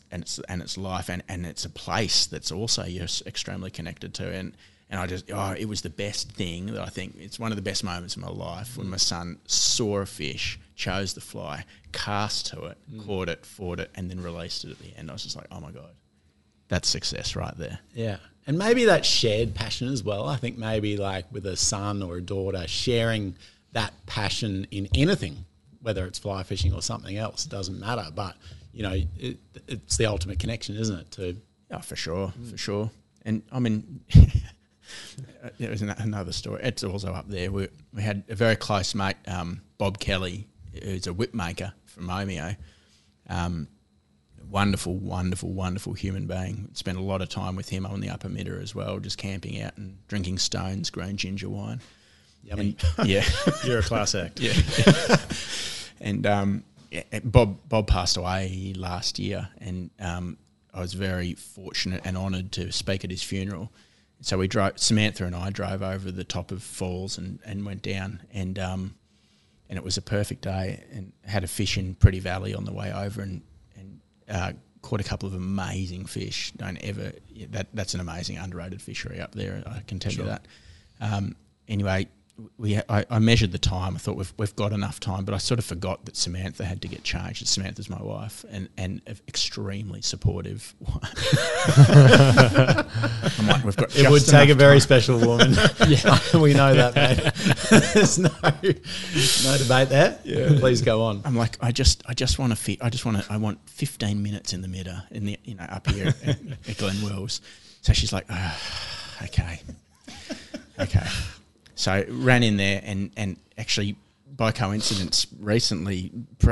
life and it's a place that's also you're extremely connected to. And I just, it was the best thing that I think, it's one of the best moments of my life when my son saw a fish, chose the fly, cast to it, caught it, fought it, and then released it at the end. I was just like, oh my God, that's success right there. Yeah. And maybe that shared passion as well. I think maybe like with a son or a daughter, sharing that passion in anything, whether it's fly fishing or something else, doesn't matter. But, you know, it's the ultimate connection, isn't it, too? Yeah, for sure, for sure. And I mean... There was another story. It's also up there. We had a very close mate, Bob Kelly, who's a whip maker from Omeo. wonderful, wonderful, wonderful human being. Spent a lot of time with him on the Upper Mitta as well, just camping out and drinking Stone's Green Ginger wine. Yummy. And, yeah. You're a class act. Yeah. And Bob passed away last year, and I was very fortunate and honoured to speak at his funeral. So we drove, Samantha and I drove over the top of Falls and went down, and it was a perfect day, and had a fish in Pretty Valley on the way over, and caught a couple of amazing fish. That's an amazing underrated fishery up there, I can tell you that. Anyway, I measured the time. I thought we've got enough time, but I sort of forgot that Samantha had to get changed. Samantha's my wife, and extremely supportive. I'm like, we've got. It would take a very special woman. Yeah, we know that, mate. There's no debate there. Yeah. Please go on. I'm like, I want 15 minutes in the middle, up here at Glen Wells. So she's like, okay. So ran in there, and actually by coincidence recently,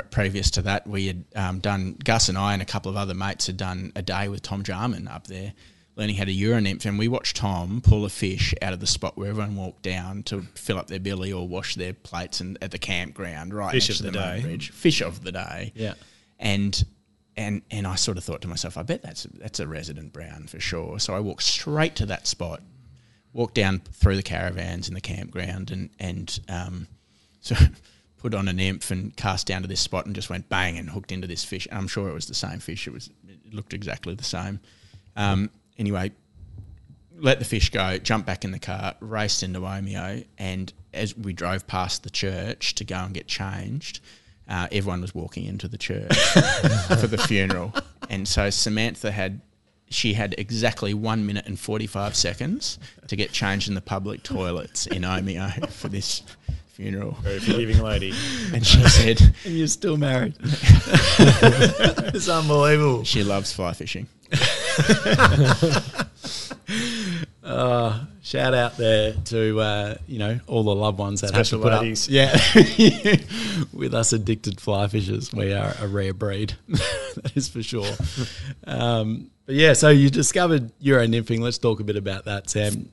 previous to that, we had done, Gus and I and a couple of other mates had done a day with Tom Jarman up there, learning how to uro-nymph, and we watched Tom pull a fish out of the spot where everyone walked down to fill up their billy or wash their plates and at the campground right next to the main ridge. Fish of the day. Yeah. And I sort of thought to myself, I bet that's a resident brown for sure. So I walked straight to that spot. Walked down through the caravans in the campground and so put on a nymph and cast down to this spot and just went bang and hooked into this fish. And I'm sure it was the same fish. It looked exactly the same. Anyway, let the fish go, jumped back in the car, raced into Omeo, and as we drove past the church to go and get changed, everyone was walking into the church for the funeral. And so Samantha had exactly 1 minute and 45 seconds to get changed in the public toilets in Omeo for this funeral. Very believing lady. And she said... And you're still married. It's unbelievable. She loves fly fishing. Shout out there to, all the loved ones that special have to put ladies. Up. Yeah. With us addicted fly fishers, we are a rare breed. That is for sure. But yeah, so you discovered uro-nymphing. Let's talk a bit about that, Sam.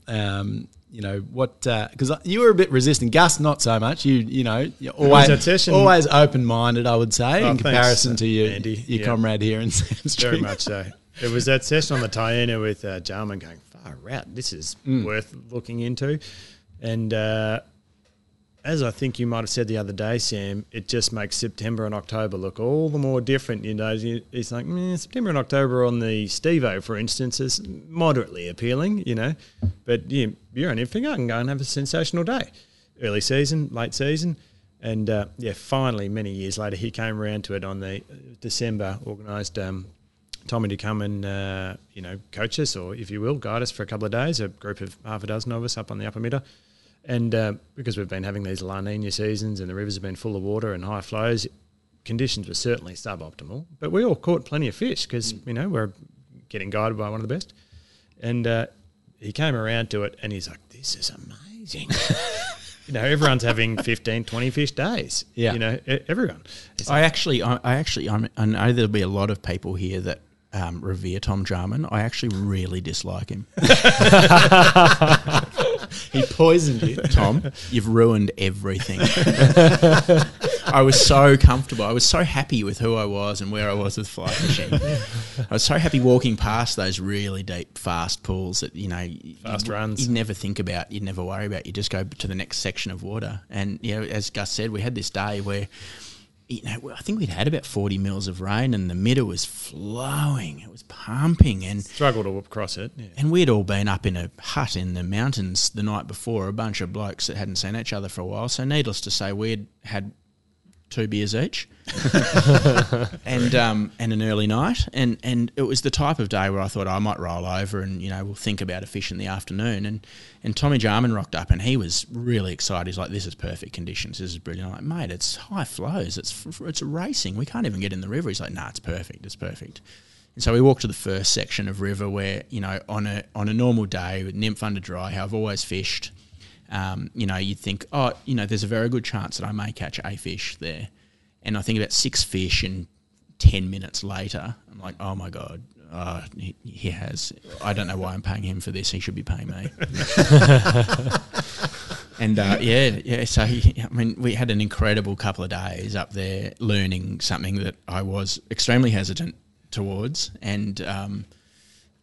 Because you were a bit resistant. Gus, not so much. You're always open-minded, I would say, in comparison to your comrade here in Sam Stringer. Very much so. It was that session on the Tyenna with Jarman going, far out, this is worth looking into. And as I think you might have said the other day, Sam, it just makes September and October look all the more different. You know, it's like September and October on the Stevo, for instance, is moderately appealing, you know. But you're an infant, I can go and have a sensational day. Early season, late season. And, finally, many years later, he came around to it on the December, organised Tommy to come and, coach us or, if you will, guide us for a couple of days, a group of half a dozen of us up on the Upper Mitta. And because we've been having these La Nina seasons and the rivers have been full of water and high flows, conditions were certainly suboptimal. But we all caught plenty of fish because, we're getting guided by one of the best. And he came around to it and he's like, this is amazing. Everyone's having 15, 20 fish days. Yeah. Everyone. I know there'll be a lot of people here that revere Tom Jarman. I actually really dislike him. He poisoned you. Tom, you've ruined everything. I was so comfortable. I was so happy with who I was and where I was with fly fishing. I was so happy walking past those really deep, fast pools that, fast runs. You'd never think about, you'd never worry about. You just go to the next section of water. And, as Gus said, we had this day where... I think we'd had about 40 mils of rain and the Mitta was flowing. It was pumping and... struggled to cross it. Yeah. And we'd all been up in a hut in the mountains the night before, a bunch of blokes that hadn't seen each other for a while. So needless to say, we'd had 2 beers each and an early night. And it was the type of day where I thought I might roll over and, we'll think about a fish in the afternoon. And Tommy Jarman rocked up and he was really excited. He's like, this is perfect conditions. This is brilliant. I'm like, mate, it's high flows. It's racing. We can't even get in the river. He's like, nah, it's perfect. It's perfect. And so we walked to the first section of river where, on a normal day with nymph under dry, how I've always fished, you'd think, there's a very good chance that I may catch a fish there. And I think about 6 fish in 10 minutes later, I'm like, oh my God, he has. I don't know why I'm paying him for this. He should be paying me. And so I mean, we had an incredible couple of days up there learning something that I was extremely hesitant towards, and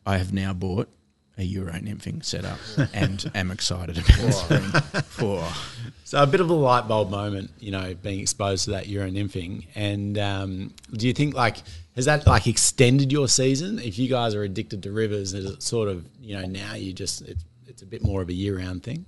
I have now bought a Euro nymphing setup and am excited about it. So a bit of a light bulb moment, you know, being exposed to that Euro nymphing. And do you think, like, has that, like, extended your season? If you guys are addicted to rivers, is it sort of, you know, now you just, it's a bit more of a year-round thing?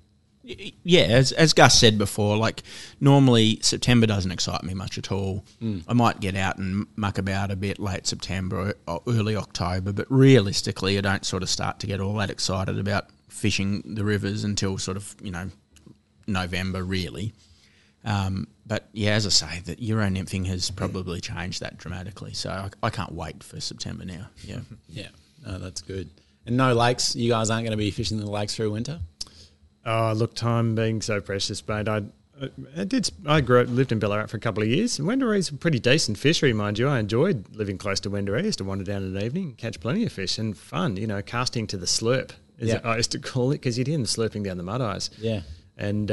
Yeah, as Gus said before, like, normally September doesn't excite me much at all. I might get out and muck about a bit late September or early October, but realistically I don't sort of start to get all that excited about fishing the rivers until sort of, you know, November really. But yeah, as I say, the Euro nymphing has probably changed that dramatically, so I can't wait for September now. Yeah. Yeah, no, that's good. And no lakes? You guys aren't going to be fishing the lakes through winter? Oh, look, time being so precious, mate. I lived in Ballarat for a couple of years, and Wenderee's a pretty decent fishery, mind you. I enjoyed living close to Wenderee. I used to wander down in the evening and catch plenty of fish and fun, you know, casting to the slurp, as I used to call it, because you'd hear them slurping down the mud eyes. Yeah. And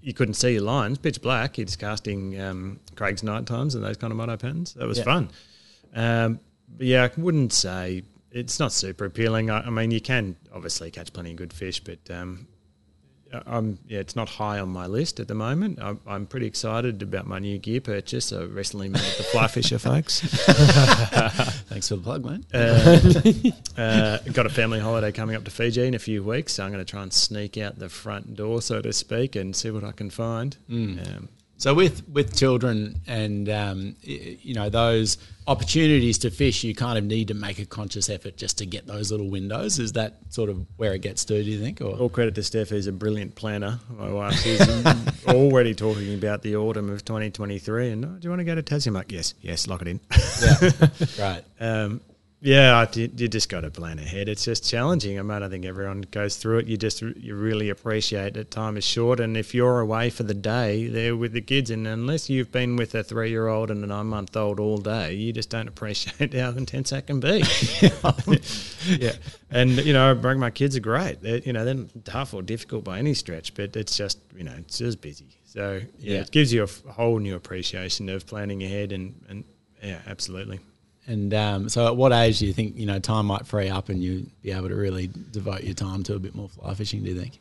you couldn't see your lines, pitch black. You're just casting Craig's night times and those kind of mud eye patterns. That was fun. But yeah, I wouldn't say it's not super appealing. I mean, you can obviously catch plenty of good fish, but... it's not high on my list at the moment. I'm pretty excited about my new gear purchase. I recently met the Fly Fisher folks. Thanks for the plug, mate. Got a family holiday coming up to Fiji in a few weeks, so I'm going to try and sneak out the front door, so to speak, and see what I can find. So with children and, you know, those opportunities to fish, you kind of need to make a conscious effort just to get those little windows. Is that sort of where it gets to, do you think? Or? All credit to Steph, who's a brilliant planner. My wife is already talking about the autumn of 2023 and, oh, do you want to go to Tassie? I'm like, yes, lock it in. Yeah, right. You just got to plan ahead. It's just challenging. I mean, I think everyone goes through it. You really appreciate that time is short, and if you're away for the day, they're with the kids, and unless you've been with a 3-year-old and a 9-month-old all day, you just don't appreciate how intense that can be. Yeah, and you know, my kids are great. They're not tough or difficult by any stretch, but it's just, you know, it's just busy. So yeah. It gives you a whole new appreciation of planning ahead, and yeah, absolutely. And so at what age do you think, you know, time might free up and you'd be able to really devote your time to a bit more fly fishing, do you think?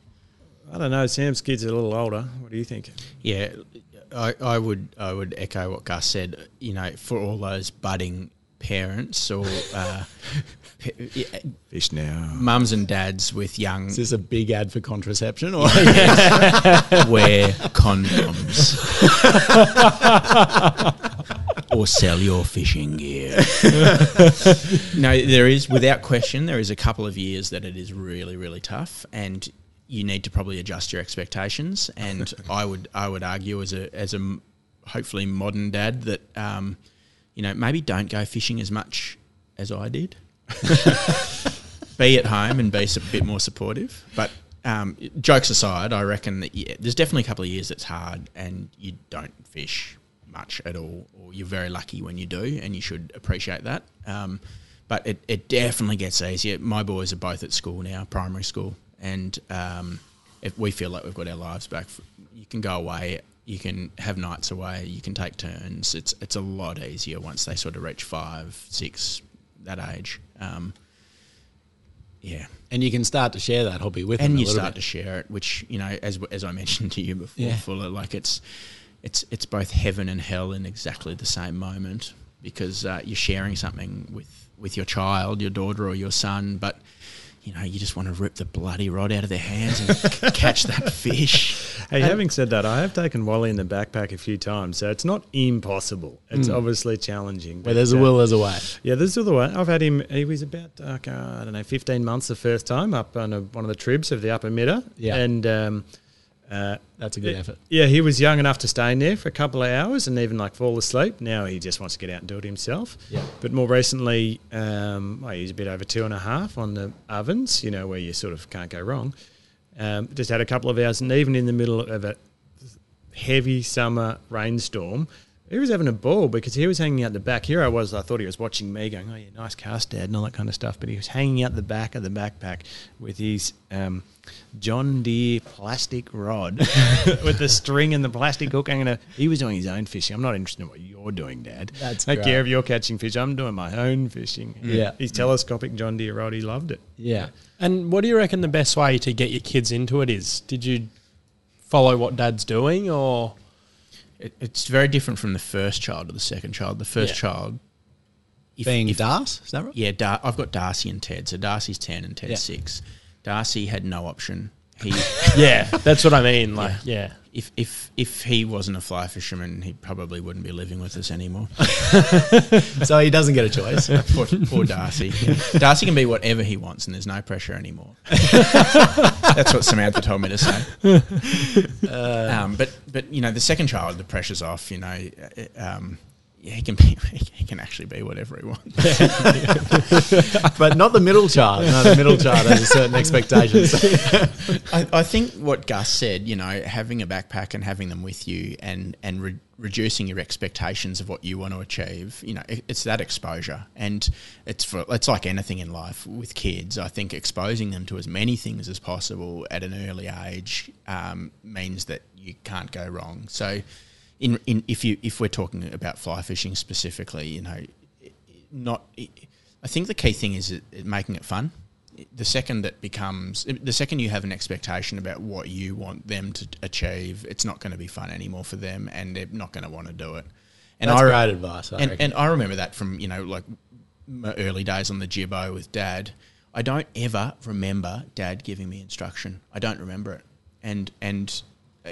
I don't know. Sam's kids are a little older. What do you think? Yeah, I would echo what Gus said. You know, for all those budding parents or fish now, mums and dads with young... Is this a big ad for contraception? Or wear condoms. Or sell your fishing gear. No, there is, without question, there is a couple of years that it is really, really tough, and you need to probably adjust your expectations. And I would argue as a hopefully modern dad that, you know, maybe don't go fishing as much as I did. Be at home and be a bit more supportive. But jokes aside, I reckon that there's definitely a couple of years that's hard and you don't fish much at all, or you're very lucky when you do, and you should appreciate that. But it definitely gets easier. My boys are both at school now, primary school, and if we feel like we've got our lives back. You can go away, you can have nights away, you can take turns. It's a lot easier once they sort of reach 5, 6, that age. Yeah, and you can start to share that hobby with them a little bit. And you start to share it, which, you know, as I mentioned to you before, Fuller, like it's both heaven and hell in exactly the same moment, because you're sharing something with your child, your daughter or your son, but, you know, you just want to rip the bloody rod out of their hands and catch that fish. Hey, having said that, I have taken Wally in the backpack a few times, so it's not impossible. It's obviously challenging. But there's a will, there's a way. Yeah, there's a way. I've had him, he was about, 15 months the first time up on one of the tribs of the Upper Mitta. Yeah. And... that's a good effort. Yeah, he was young enough to stay in there for a couple of hours and even like fall asleep. Now he just wants to get out and do it himself. Yeah. But more recently, he's a bit over 2.5 on the ovens, you know, where you sort of can't go wrong. Just had a couple of hours, and even in the middle of a heavy summer rainstorm, He was having a ball because he was hanging out the back. Here I was, I thought he was watching me going, oh, yeah, nice cast, Dad, and all that kind of stuff. But he was hanging out the back of the backpack with his John Deere plastic rod with the string and the plastic hook. He was doing his own fishing. I'm not interested in what you're doing, Dad. That's great. I don't care if you're catching fish. I'm doing my own fishing. Yeah. His telescopic John Deere rod, he loved it. Yeah. And what do you reckon the best way to get your kids into it is? Did you follow what Dad's doing or...? It's very different from the first child to the second child. The first child... Being Darcy, is that right? Yeah, I've got Darcy and Ted. So Darcy's 10 and Ted's 6. Darcy had no option. That's what I mean. Like, yeah. If he wasn't a fly fisherman, he probably wouldn't be living with us anymore. So he doesn't get a choice. Poor Darcy. Yeah. Darcy can be whatever he wants and there's no pressure anymore. That's what Samantha told me to say. But you know, the second child, the pressure's off, you know. He can actually be whatever he wants. But not the middle child. No, the middle child has a certain expectations. I think what Gus said, you know, having a backpack and having them with you and reducing your expectations of what you want to achieve, you know, it's that exposure. And it's like anything in life with kids. I think exposing them to as many things as possible at an early age means that you can't go wrong. So... If we're talking about fly fishing specifically, you know, I think the key thing is making it fun. The second you have an expectation about what you want them to achieve, it's not going to be fun anymore for them, and they're not going to want to do it. And that's great advice. And I remember that from, you know, like my early days on the Jibbo with Dad. I don't ever remember Dad giving me instruction. I don't remember it, and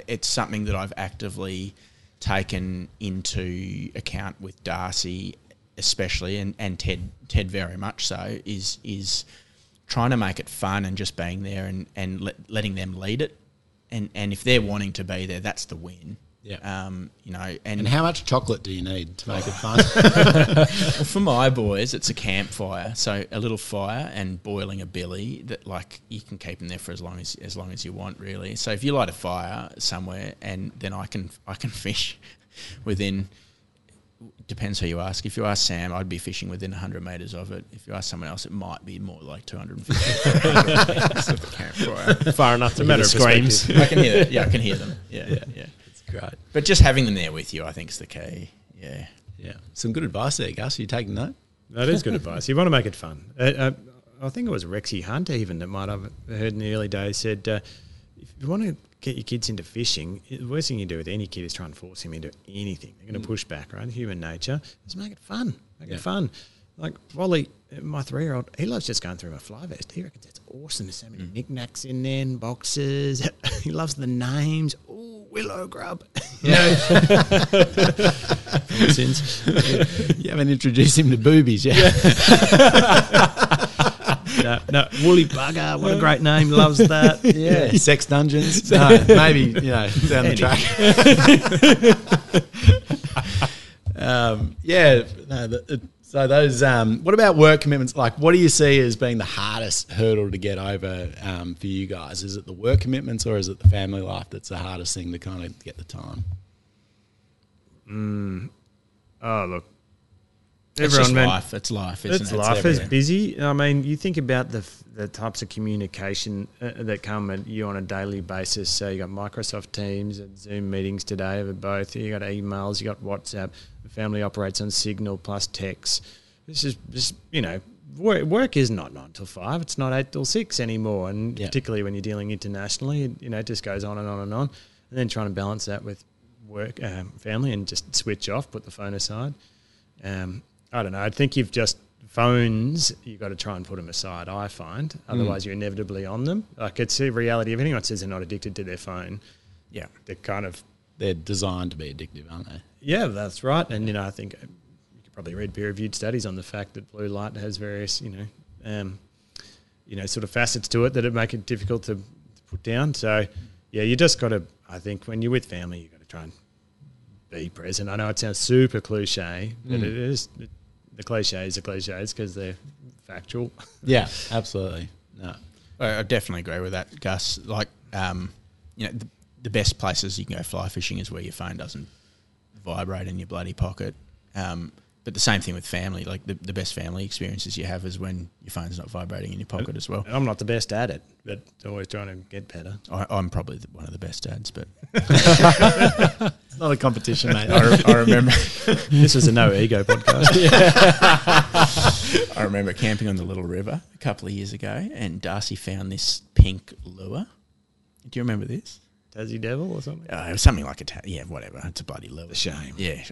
it's something that I've actively taken into account with Darcy especially and Ted very much so, is trying to make it fun and just being there and letting them lead it, and if they're wanting to be there, that's the win. Yeah. You know, and how much chocolate do you need to make it fun? Well, for my boys, it's a campfire, so a little fire and boiling a billy that, like, you can keep them there for as long as you want, really. So if you light a fire somewhere, and then I can fish within. Depends who you ask. If you ask Sam, I'd be fishing within 100 metres of it. If you ask someone else, it might be more like 250 metres of the campfire. Far enough to matter of screams. I can hear it. Yeah, I can hear them. Yeah. Great. But just having them there with you, I think, is the key. Yeah. Some good advice there, Gus. Are you taking note? That is good advice. You want to make it fun. I think it was Rexy Hunt even that might have heard in the early days said, if you want to get your kids into fishing, the worst thing you do with any kid is try and force him into anything. They're going to push back, right? Human nature. Just make it fun. Make it fun. Like Wally, my 3-year-old, he loves just going through my fly vest. He reckons that's awesome. There's so many knickknacks in there and boxes. He loves the names. Ooh, willow grub. Since you haven't introduced him to boobies yet. No, woolly bugger, what a great name, loves that. Yeah. Sex dungeons. No, maybe, you know, down the track. So those, what about work commitments? Like, what do you see as being the hardest hurdle to get over for you guys? Is it the work commitments or is it the family life that's the hardest thing to kind of get the time? Oh, look. It's life. It's life, isn't it? Life is busy. I mean, you think about the types of communication that come at you on a daily basis. So you got Microsoft Teams and Zoom meetings today over both. You got emails, you got WhatsApp. The family operates on Signal plus text. This is just, you know, work is not 9 till 5. It's not 8 till 6 anymore. And particularly when you're dealing internationally, you know, it just goes on and on and on. And then trying to balance that with work, family, and just switch off, put the phone aside. I don't know. I think phones, you've got to try and put them aside, I find. Otherwise, you're inevitably on them. Like, it's the reality. If anyone says they're not addicted to their phone, they're designed to be addictive, aren't they? Yeah, that's right. And, you know, I think you could probably read peer-reviewed studies on the fact that blue light has various, you know, sort of facets to it that make it difficult to put down. So, yeah, you just got to, I think, when you're with family, you've got to try and be present. I know it sounds super cliche, but it is. The cliches are cliches because they're factual. Yeah, absolutely. No, I definitely agree with that, Gus. Like, you know, the best places you can go fly fishing is where your phone doesn't vibrate in your bloody pocket. But the same thing with family, like the best family experiences you have is when your phone's not vibrating in your pocket as well. I'm not the best at it, but always trying to get better. I'm probably one of the best dads, but... It's not a competition, mate. I remember... This was a no-ego podcast. I remember camping on the Little River a couple of years ago, and Darcy found this pink lure. Do you remember this? Tassie Devil or something? It was something like a whatever. It's a bloody lure. Shame. Yeah.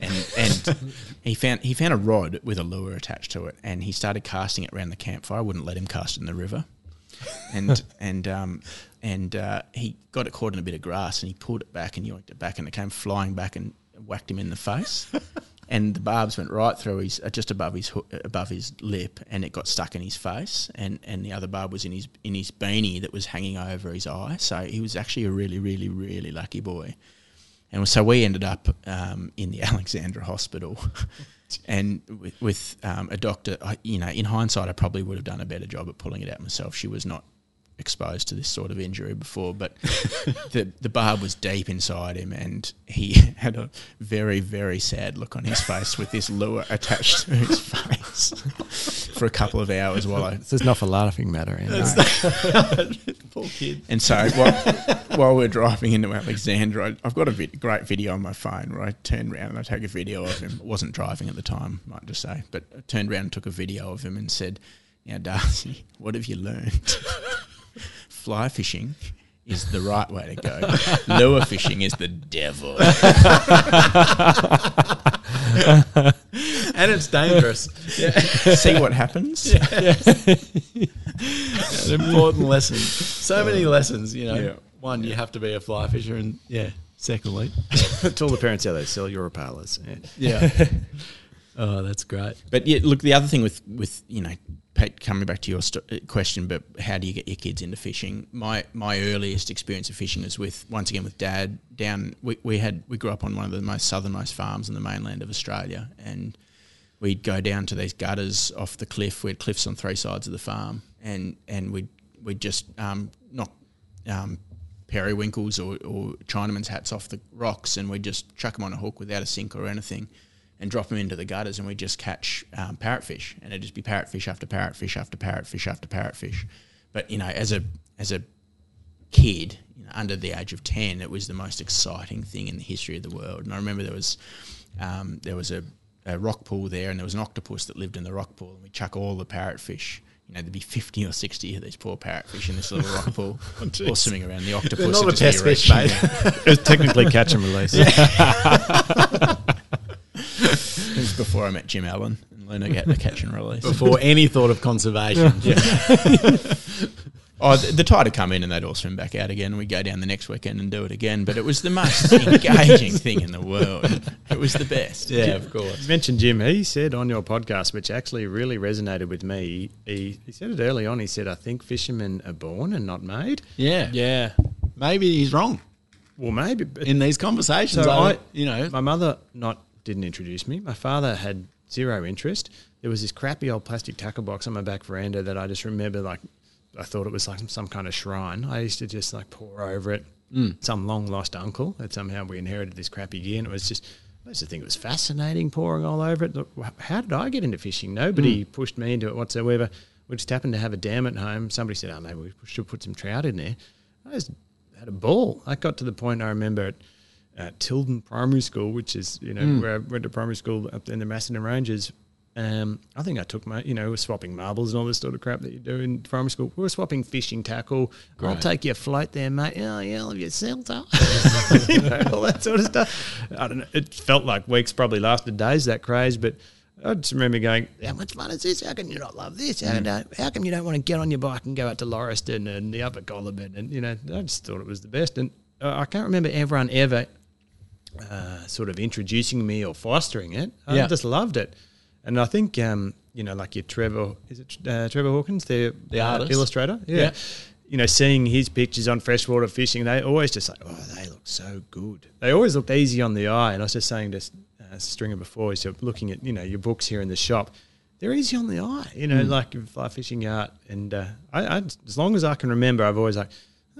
And he found a rod with a lure attached to it, and he started casting it around the campfire. I wouldn't let him cast it in the river, and he got it caught in a bit of grass, and he pulled it back and yanked it back, and it came flying back and whacked him in the face, and the barbs went right through his just above his lip, and it got stuck in his face, and the other barb was in his beanie that was hanging over his eye. So he was actually a really, really, really lucky boy. And so we ended up in the Alexandra Hospital, and with a doctor. In hindsight, I probably would have done a better job at pulling it out myself. She was not exposed to this sort of injury before, but the barb was deep inside him, and he had a very, very sad look on his face with this lure attached to his face for a couple of hours while I... This is not for laughing matter, poor kid. And so while we're driving into Alexandra, I've got a great video on my phone where I turned around and I take a video of him. I wasn't driving at the time, I might just say, but I turned around and took a video of him and said, "Now, Darcy, what have you learned? Fly fishing is the right way to go. Lure fishing is the devil." And it's dangerous. Yeah. See what happens? Yeah. Yes. An important lesson. So many lessons, you know. Yeah. One, you have to be a fly fisher, and secondly, to all the parents out there, sell your impalas. Yeah. Oh, that's great. But yeah, look, the other thing with you know, Pete, coming back to your question, but how do you get your kids into fishing? My earliest experience of fishing is once again with Dad down. We grew up on one of the most southernmost farms in the mainland of Australia, and we'd go down to these gutters off the cliff. We had cliffs on three sides of the farm, and we'd just knock periwinkles or Chinaman's hats off the rocks, and we'd just chuck them on a hook without a sink or anything, and drop them into the gutters, and we'd just catch parrotfish, and it'd just be parrotfish after parrotfish after parrotfish after parrotfish. But you know, as a kid, you know, under the age of 10, it was the most exciting thing in the history of the world. And I remember there was a rock pool there, and there was an octopus that lived in the rock pool, and we chuck all the parrotfish. You know, there'd be 50 or 60 of these poor parrotfish in this little rock pool, all swimming around. The octopus. They're not a test fish, mate. It was technically catch and release. Yeah. It was before I met Jim Allen and learned about the catch and release. Before any thought of conservation. Yeah. Oh, the tide would come in and they'd all swim back out again, and we'd go down the next weekend and do it again. But it was the most engaging thing in the world. It was the best. Yeah, Jim, of course. You mentioned Jim. He said on your podcast, which actually really resonated with me, he said it early on. He said, "I think fishermen are born and not made." Yeah. Yeah. Maybe he's wrong. Well, maybe. In these conversations. So my mother didn't introduce me. My father had zero interest. There was this crappy old plastic tackle box on my back veranda that I just remember, like, I thought it was like some kind of shrine. I used to just like pore over it. Some long lost uncle that somehow we inherited this crappy gear, and it was just, I used to think it was fascinating pouring all over it. Look, how did I get into fishing? Nobody pushed me into it whatsoever. We just happened to have a dam at home. Somebody said, "Oh, maybe we should put some trout in there." I just had a ball. I got to the point, I remember it, at Tilden Primary School, which is, you know, where I went to primary school up in the Macedon Ranges. I think I took my, you know, we were swapping marbles and all this sort of crap that you do in primary school. We were swapping fishing tackle. Great. "I'll take your float there, mate." "Oh, yeah, I'll have your shelter." You know, all that sort of stuff. I don't know. It felt like weeks, probably lasted days, that craze. But I just remember going, "How much fun is this? How can you not love this? How come you don't want to get on your bike and go out to Lauriston and the Upper Goulburn?" And, you know, I just thought it was the best. And I can't remember everyone ever sort of introducing me or fostering it. I just loved it. And I think, you know, like your Trevor, is it Trevor Hawkins, the artist, illustrator? Yeah. You know, seeing his pictures on freshwater fishing, they always just like, "Oh, they look so good." They always looked easy on the eye. And I was just saying to Stringer before, so looking at, you know, your books here in the shop, they're easy on the eye, you know, like fly fishing art. And I, as long as I can remember, I've always like,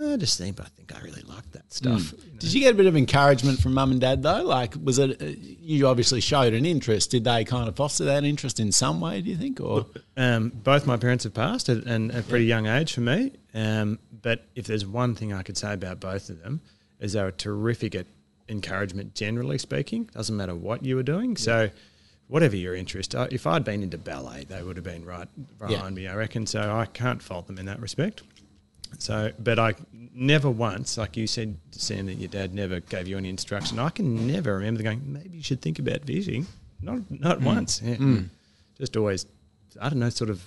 I really liked that stuff. Mm. You know? Did you get a bit of encouragement from mum and dad though? Like, was it you obviously showed an interest? Did they kind of foster that interest in some way? Do you think? Or both my parents have passed at a pretty young age for me. But if there's one thing I could say about both of them, is they were terrific at encouragement. Generally speaking, doesn't matter what you were doing. Yeah. So, whatever your interest, if I'd been into ballet, they would have been right behind me, I reckon. So I can't fault them in that respect. So, but I never once, like you said, Sam, that your dad never gave you any instruction. I can never remember going, maybe you should think about visiting. Not once. Yeah. Mm. Just always, I don't know, sort of.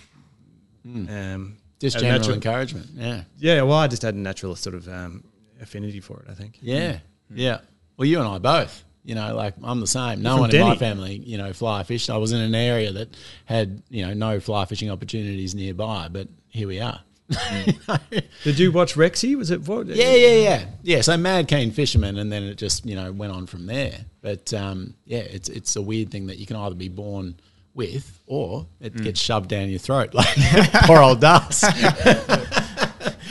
Mm. Just general encouragement. Yeah. Yeah, well, I just had a natural sort of affinity for it, I think. Yeah. Mm. Yeah. Well, you and I both. You know, like I'm the same. No one in my family, you know, fly fished. I was in an area that had, you know, no fly fishing opportunities nearby, but here we are. Did you watch Rexy? Was it? What? Yeah. So Mad Keen Fisherman, and then it just, you know, went on from there. But it's a weird thing that you can either be born with or it gets shoved down your throat, like poor old Darcy.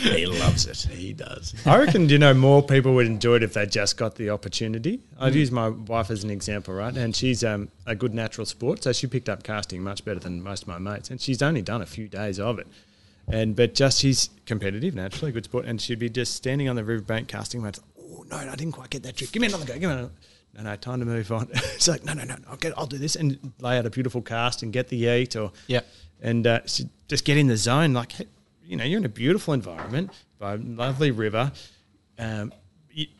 He loves it. He does. I reckon, you know, more people would enjoy it if they just got the opportunity. I'd use my wife as an example, right? And she's a good natural sport, so she picked up casting much better than most of my mates. And she's only done a few days of it. But she's competitive, naturally, good sport. And she'd be just standing on the riverbank casting. And oh, no, I didn't quite get that trick. Give me another go. No, time to move on. It's like, no, I'll do this. And lay out a beautiful cast and get the eat. And she'd just get in the zone like... You know, you're in a beautiful environment by a lovely river. The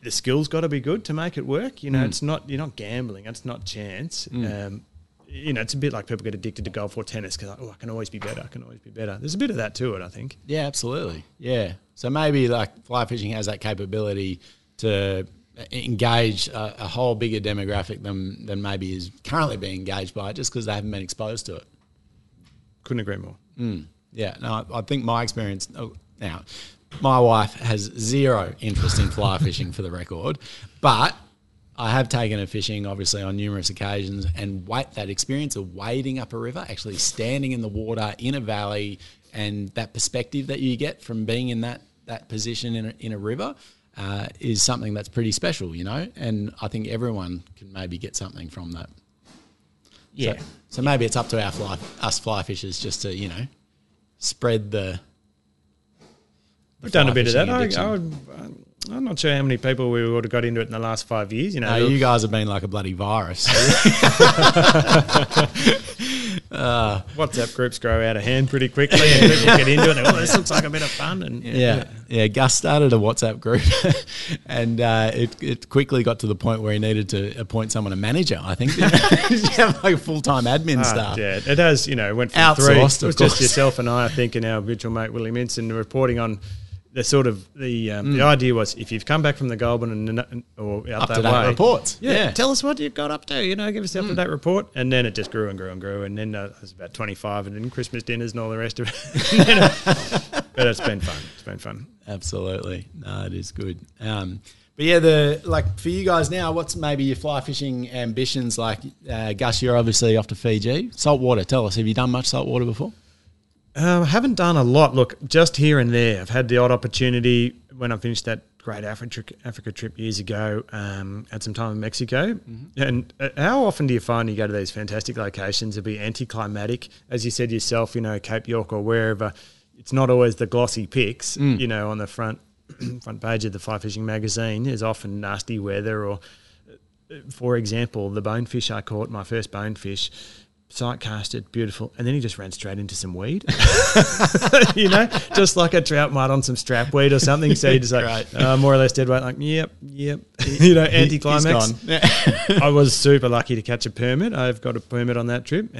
skill's got to be good to make it work. You know, it's not, you're not gambling. It's not chance. You know, it's a bit like people get addicted to golf or tennis because, I can always be better. There's a bit of that to it, I think. Yeah, absolutely. Yeah. So maybe like fly fishing has that capability to engage a whole bigger demographic than maybe is currently being engaged by it, just because they haven't been exposed to it. Couldn't agree more. Mm. Yeah, no, I think my experience now, my wife has zero interest in fly fishing for the record, but I have taken her fishing obviously on numerous occasions, and that experience of wading up a river, actually standing in the water in a valley, and that perspective that you get from being in that position in a river is something that's pretty special, you know, and I think everyone can maybe get something from that. Yeah. So maybe it's up to us fly fishers just to, you know, spread the we've done a bit of that. I'm not sure how many people we would have got into it in the last 5 years. You know, you guys have been like a bloody virus. WhatsApp groups grow out of hand pretty quickly, and people get into it. And, this looks like a bit of fun. And yeah. Gus started a WhatsApp group, and it quickly got to the point where he needed to appoint someone a manager. I think have like a full-time admin staff. Yeah, it has. You know, went from outsourced. It was just yourself and I think, and our mutual mate Willie Minson reporting on. The sort of the idea was if you've come back from the Goulburn or out that way, reports. Yeah, tell us what you've got up to. You know, give us the up to date report, and then it just grew and grew and grew, and then it was about 25, and then Christmas dinners and all the rest of it. But it's been fun. Absolutely, no, it is good. But yeah, for you guys now, what's maybe your fly fishing ambitions? Like Gus, you're obviously off to Fiji. Saltwater. Tell us, have you done much saltwater before? I haven't done a lot. Look, just here and there. I've had the odd opportunity when I finished that great Africa trip years ago. Had some time in Mexico. Mm-hmm. And how often do you find you go to these fantastic locations? It'd be anticlimactic. As you said yourself, you know, Cape York or wherever, it's not always the glossy pics, you know, on the front page of the fly fishing magazine. There's often nasty weather or, for example, the bonefish I caught, my first bonefish, sight cast it, beautiful, and then he just ran straight into some weed. You know, just like a trout might on some strapweed or something. So he just like more or less dead weight, like yep. You know, anticlimax. I was super lucky to catch a permit. I've got a permit on that trip.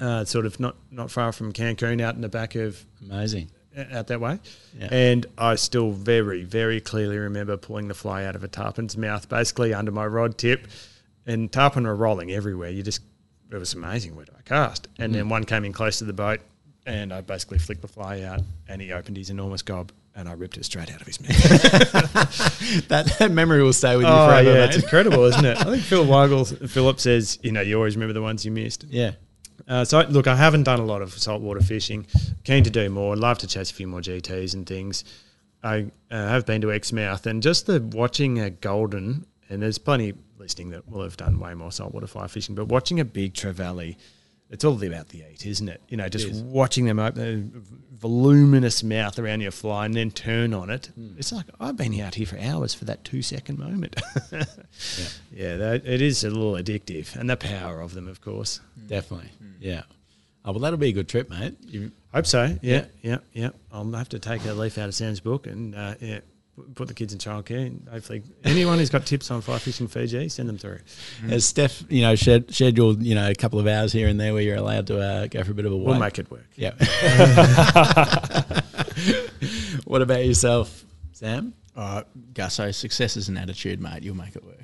Sort of not far from Cancun, out in the back of amazing. Out that way, yeah. And I still very, very clearly remember pulling the fly out of a tarpon's mouth, basically under my rod tip, and tarpon were rolling everywhere. It was amazing where I cast. And then one came in close to the boat, and I basically flicked the fly out, and he opened his enormous gob, and I ripped it straight out of his mouth. that memory will stay with you forever, mate. It's incredible, isn't it? I think Philip says, you know, you always remember the ones you missed. Yeah. So, I haven't done a lot of saltwater fishing. Keen to do more. Love to chase a few more GTs and things. I have been to Exmouth, and just the watching a golden, and there's plenty listening that will have done way more saltwater fly fishing, but watching a big trevally, it's all about the eat, isn't it? You know, just watching them open a voluminous mouth around your fly and then turn on it. Mm. It's like, I've been out here for hours for that 2 second moment. It is a little addictive, and the power of them, of course. Definitely. Yeah. Oh, well, that'll be a good trip, mate. Hope so. Yeah. I'll have to take a leaf out of Sam's book and put the kids in childcare, and hopefully anyone who's got tips on fly fishing Fiji, send them through. As Steph, you know, scheduled, you know, a couple of hours here and there where you're allowed to go for a bit of a walk. We'll make it work. Yeah. What about yourself, Sam? Gusso, success is an attitude, mate. You'll make it work.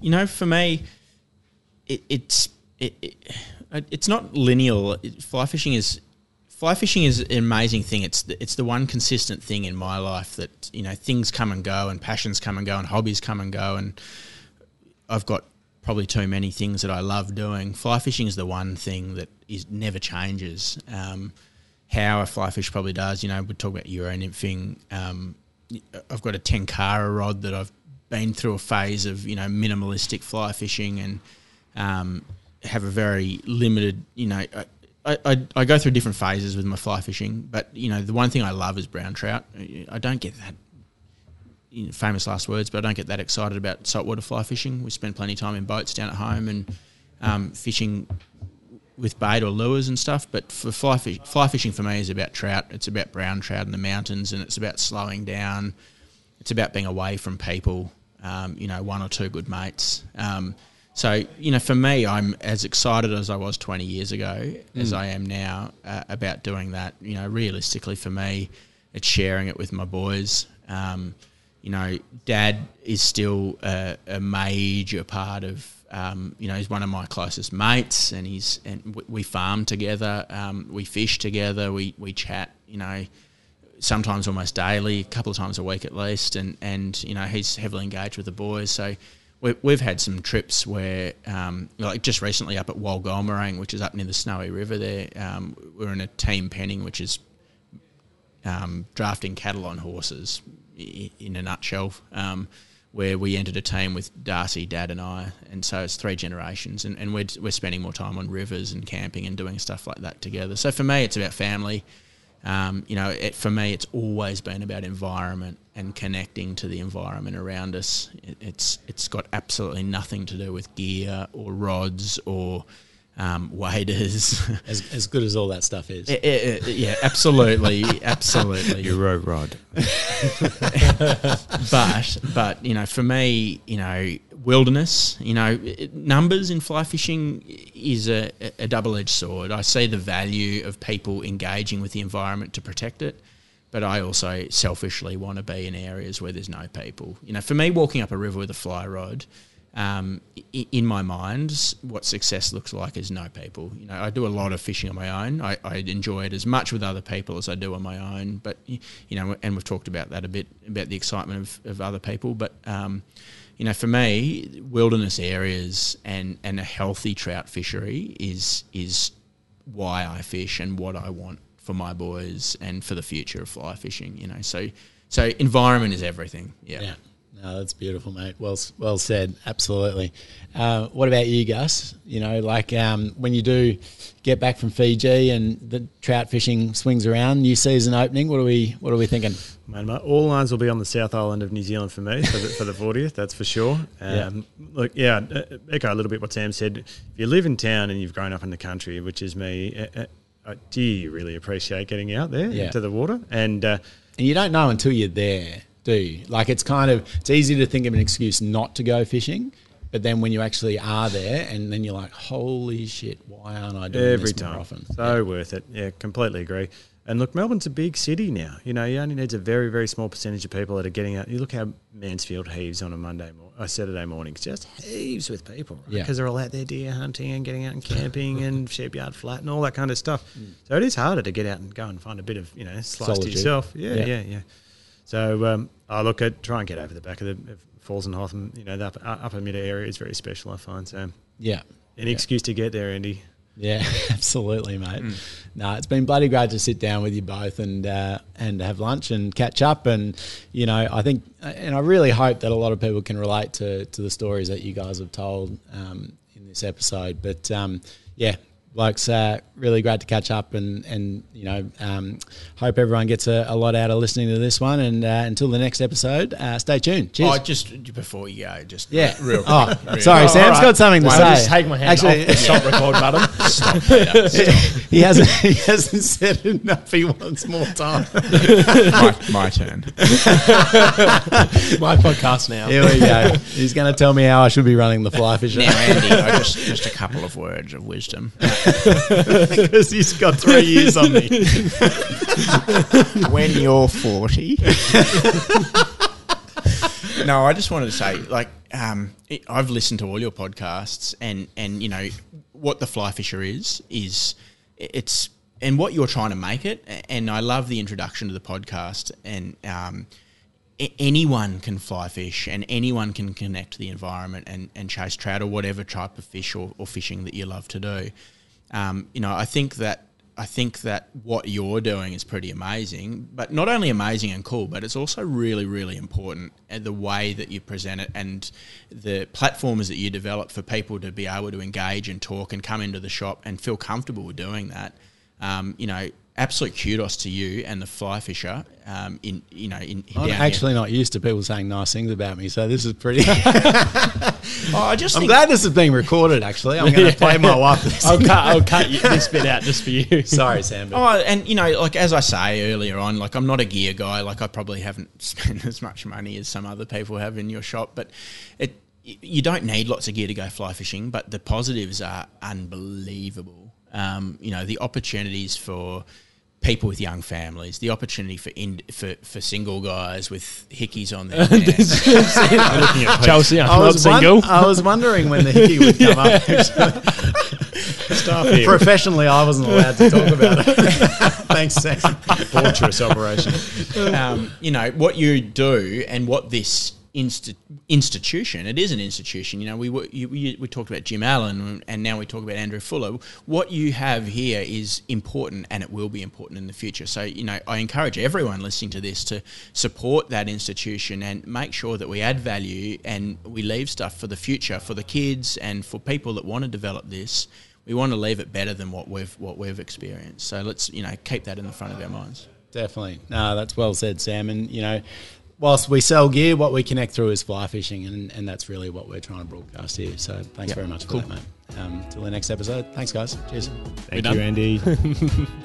You know, for me, it's not linear. Fly fishing is an amazing thing. It's the one consistent thing in my life that, you know, things come and go, and passions come and go, and hobbies come and go, and I've got probably too many things that I love doing. Fly fishing is the one thing that is never changes. How a fly fish probably does, you know, we talk about Euro nymphing. I've got a Tenkara rod that I've been through a phase of, you know, minimalistic fly fishing, and have a very limited, you know. I go through different phases with my fly fishing, but, you know, the one thing I love is brown trout. I don't get that, you know, famous last words, but I don't get that excited about saltwater fly fishing. We spend plenty of time in boats down at home and fishing with bait or lures and stuff, but for fly fishing for me is about trout. It's about brown trout in the mountains, and it's about slowing down. It's about being away from people, you know, one or two good mates. So, you know, for me, I'm as excited as I was 20 years ago as I am now about doing that. You know, realistically for me, it's sharing it with my boys. You know, Dad is still a major part of, you know, he's one of my closest mates, and we farm together, we fish together, we chat, you know, sometimes almost daily, a couple of times a week at least, and you know, he's heavily engaged with the boys, so... We've had some trips where, like just recently up at Walgolmerang, which is up near the Snowy River there, we're in a team penning, which is drafting cattle on horses in a nutshell, where we entered a team with Darcy, Dad and I, and so it's three generations, and we're spending more time on rivers and camping and doing stuff like that together. So for me, it's about family. You know, for me, it's always been about environment and connecting to the environment around us. It's got absolutely nothing to do with gear or rods or waders. As good as all that stuff is. Yeah, absolutely, absolutely. Euro rod. But, you know, for me, you know, wilderness, you know, numbers in fly fishing is a double-edged sword. I see the value of people engaging with the environment to protect it, but I also selfishly want to be in areas where there's no people. You know, for me, walking up a river with a fly rod, in my mind, what success looks like is no people. You know, I do a lot of fishing on my own. I enjoy it as much with other people as I do on my own, but, you know, and we've talked about that a bit, about the excitement of other people, but... you know, for me, wilderness areas and a healthy trout fishery is why I fish and what I want for my boys and for the future of fly fishing, you know. So environment is everything, yeah. No, that's beautiful, mate. Well said, absolutely. What about you, Gus? You know, like when you do get back from Fiji and the trout fishing swings around, new season opening, what are we thinking? Man, all lines will be on the South Island of New Zealand for me for the 40th, that's for sure. Look, echo a little bit what Sam said. If you live in town and you've grown up in the country, which is me, do you really appreciate getting out there into the water? And you don't know until you're there, do you? Like it's easy to think of an excuse not to go fishing. But then when you actually are there, and then you're like, holy shit, why aren't I doing this more often? So worth it. Yeah, completely agree. And look, Melbourne's a big city now. You know, you only need a very, very small percentage of people that are getting out. You look how Mansfield heaves on a Saturday morning. It's just heaves with people, right? Because they're all out there deer hunting and getting out and camping and sheepyard flat and all that kind of stuff. Mm. So it is harder to get out and go and find a bit of, you know, slice to yourself. Yeah. So I try and get over the back of the Falls and Hotham, you know, the Upper Mitta area is very special, I find. So, an excuse to get there, Andy. Yeah, absolutely, mate. No, it's been bloody great to sit down with you both and have lunch and catch up. And, you know, I think – and I really hope that a lot of people can relate to the stories that you guys have told in this episode. But, yeah, blokes, really great to catch up and you know, hope everyone gets a lot out of listening to this one. And until the next episode, stay tuned. Cheers. Oh, just before you go, just yeah. real quick. Oh, sorry, Sam's got something to say. I'll just take my hand off the stop record button. Stop there. Stop. He hasn't said enough. He wants more time. my turn. My podcast now. Here we go. He's going to tell me how I should be running the Fly Fisher. Now, Andy, just a couple of words of wisdom. Because he's got 3 years on me. When you're 40. No, I just wanted to say, like, I've listened to all your podcasts, and you know what the Fly Fisher is it's and what you're trying to make it. And I love the introduction to the podcast. And anyone can fly fish, and anyone can connect to the environment and chase trout or whatever type of fish or fishing that you love to do. You know, I think that what you're doing is pretty amazing, but not only amazing and cool, but it's also really, really important, and the way that you present it and the platforms that you develop for people to be able to engage and talk and come into the shop and feel comfortable with doing that. You know, absolute kudos to you and the Fly Fisher. I'm actually not used to people saying nice things about me, so this is pretty. I'm glad this is being recorded. Actually, I'm going to play my wife. I'll cut this bit out just for you. Sorry, Sam. And you know, like as I say earlier on, like I'm not a gear guy. Like I probably haven't spent as much money as some other people have in your shop, but you don't need lots of gear to go fly fishing. But the positives are unbelievable. You know, the opportunities for people with young families, the opportunity for single guys with hickeys on their hands. Chelsea, I'm not single. I was wondering when the hickey would come up. Stop here. Professionally, I wasn't allowed to talk about it. Thanks, Sam. Torturous operation. You know, what you do and what this institution. It is an institution. You know, we talked about Jim Allen, and now we talk about Andrew Fuller. What you have here is important, and it will be important in the future. So, you know, I encourage everyone listening to this to support that institution and make sure that we add value and we leave stuff for the future, for the kids and for people that want to develop this. We want to leave it better than what we've experienced. So let's, you know, keep that in the front of our minds. Definitely. No, that's well said, Sam. And, you know, whilst we sell gear, what we connect through is fly fishing, and that's really what we're trying to broadcast here. So thanks very much for that, mate. Till the next episode. Thanks, guys. Cheers. Thank you, Andy.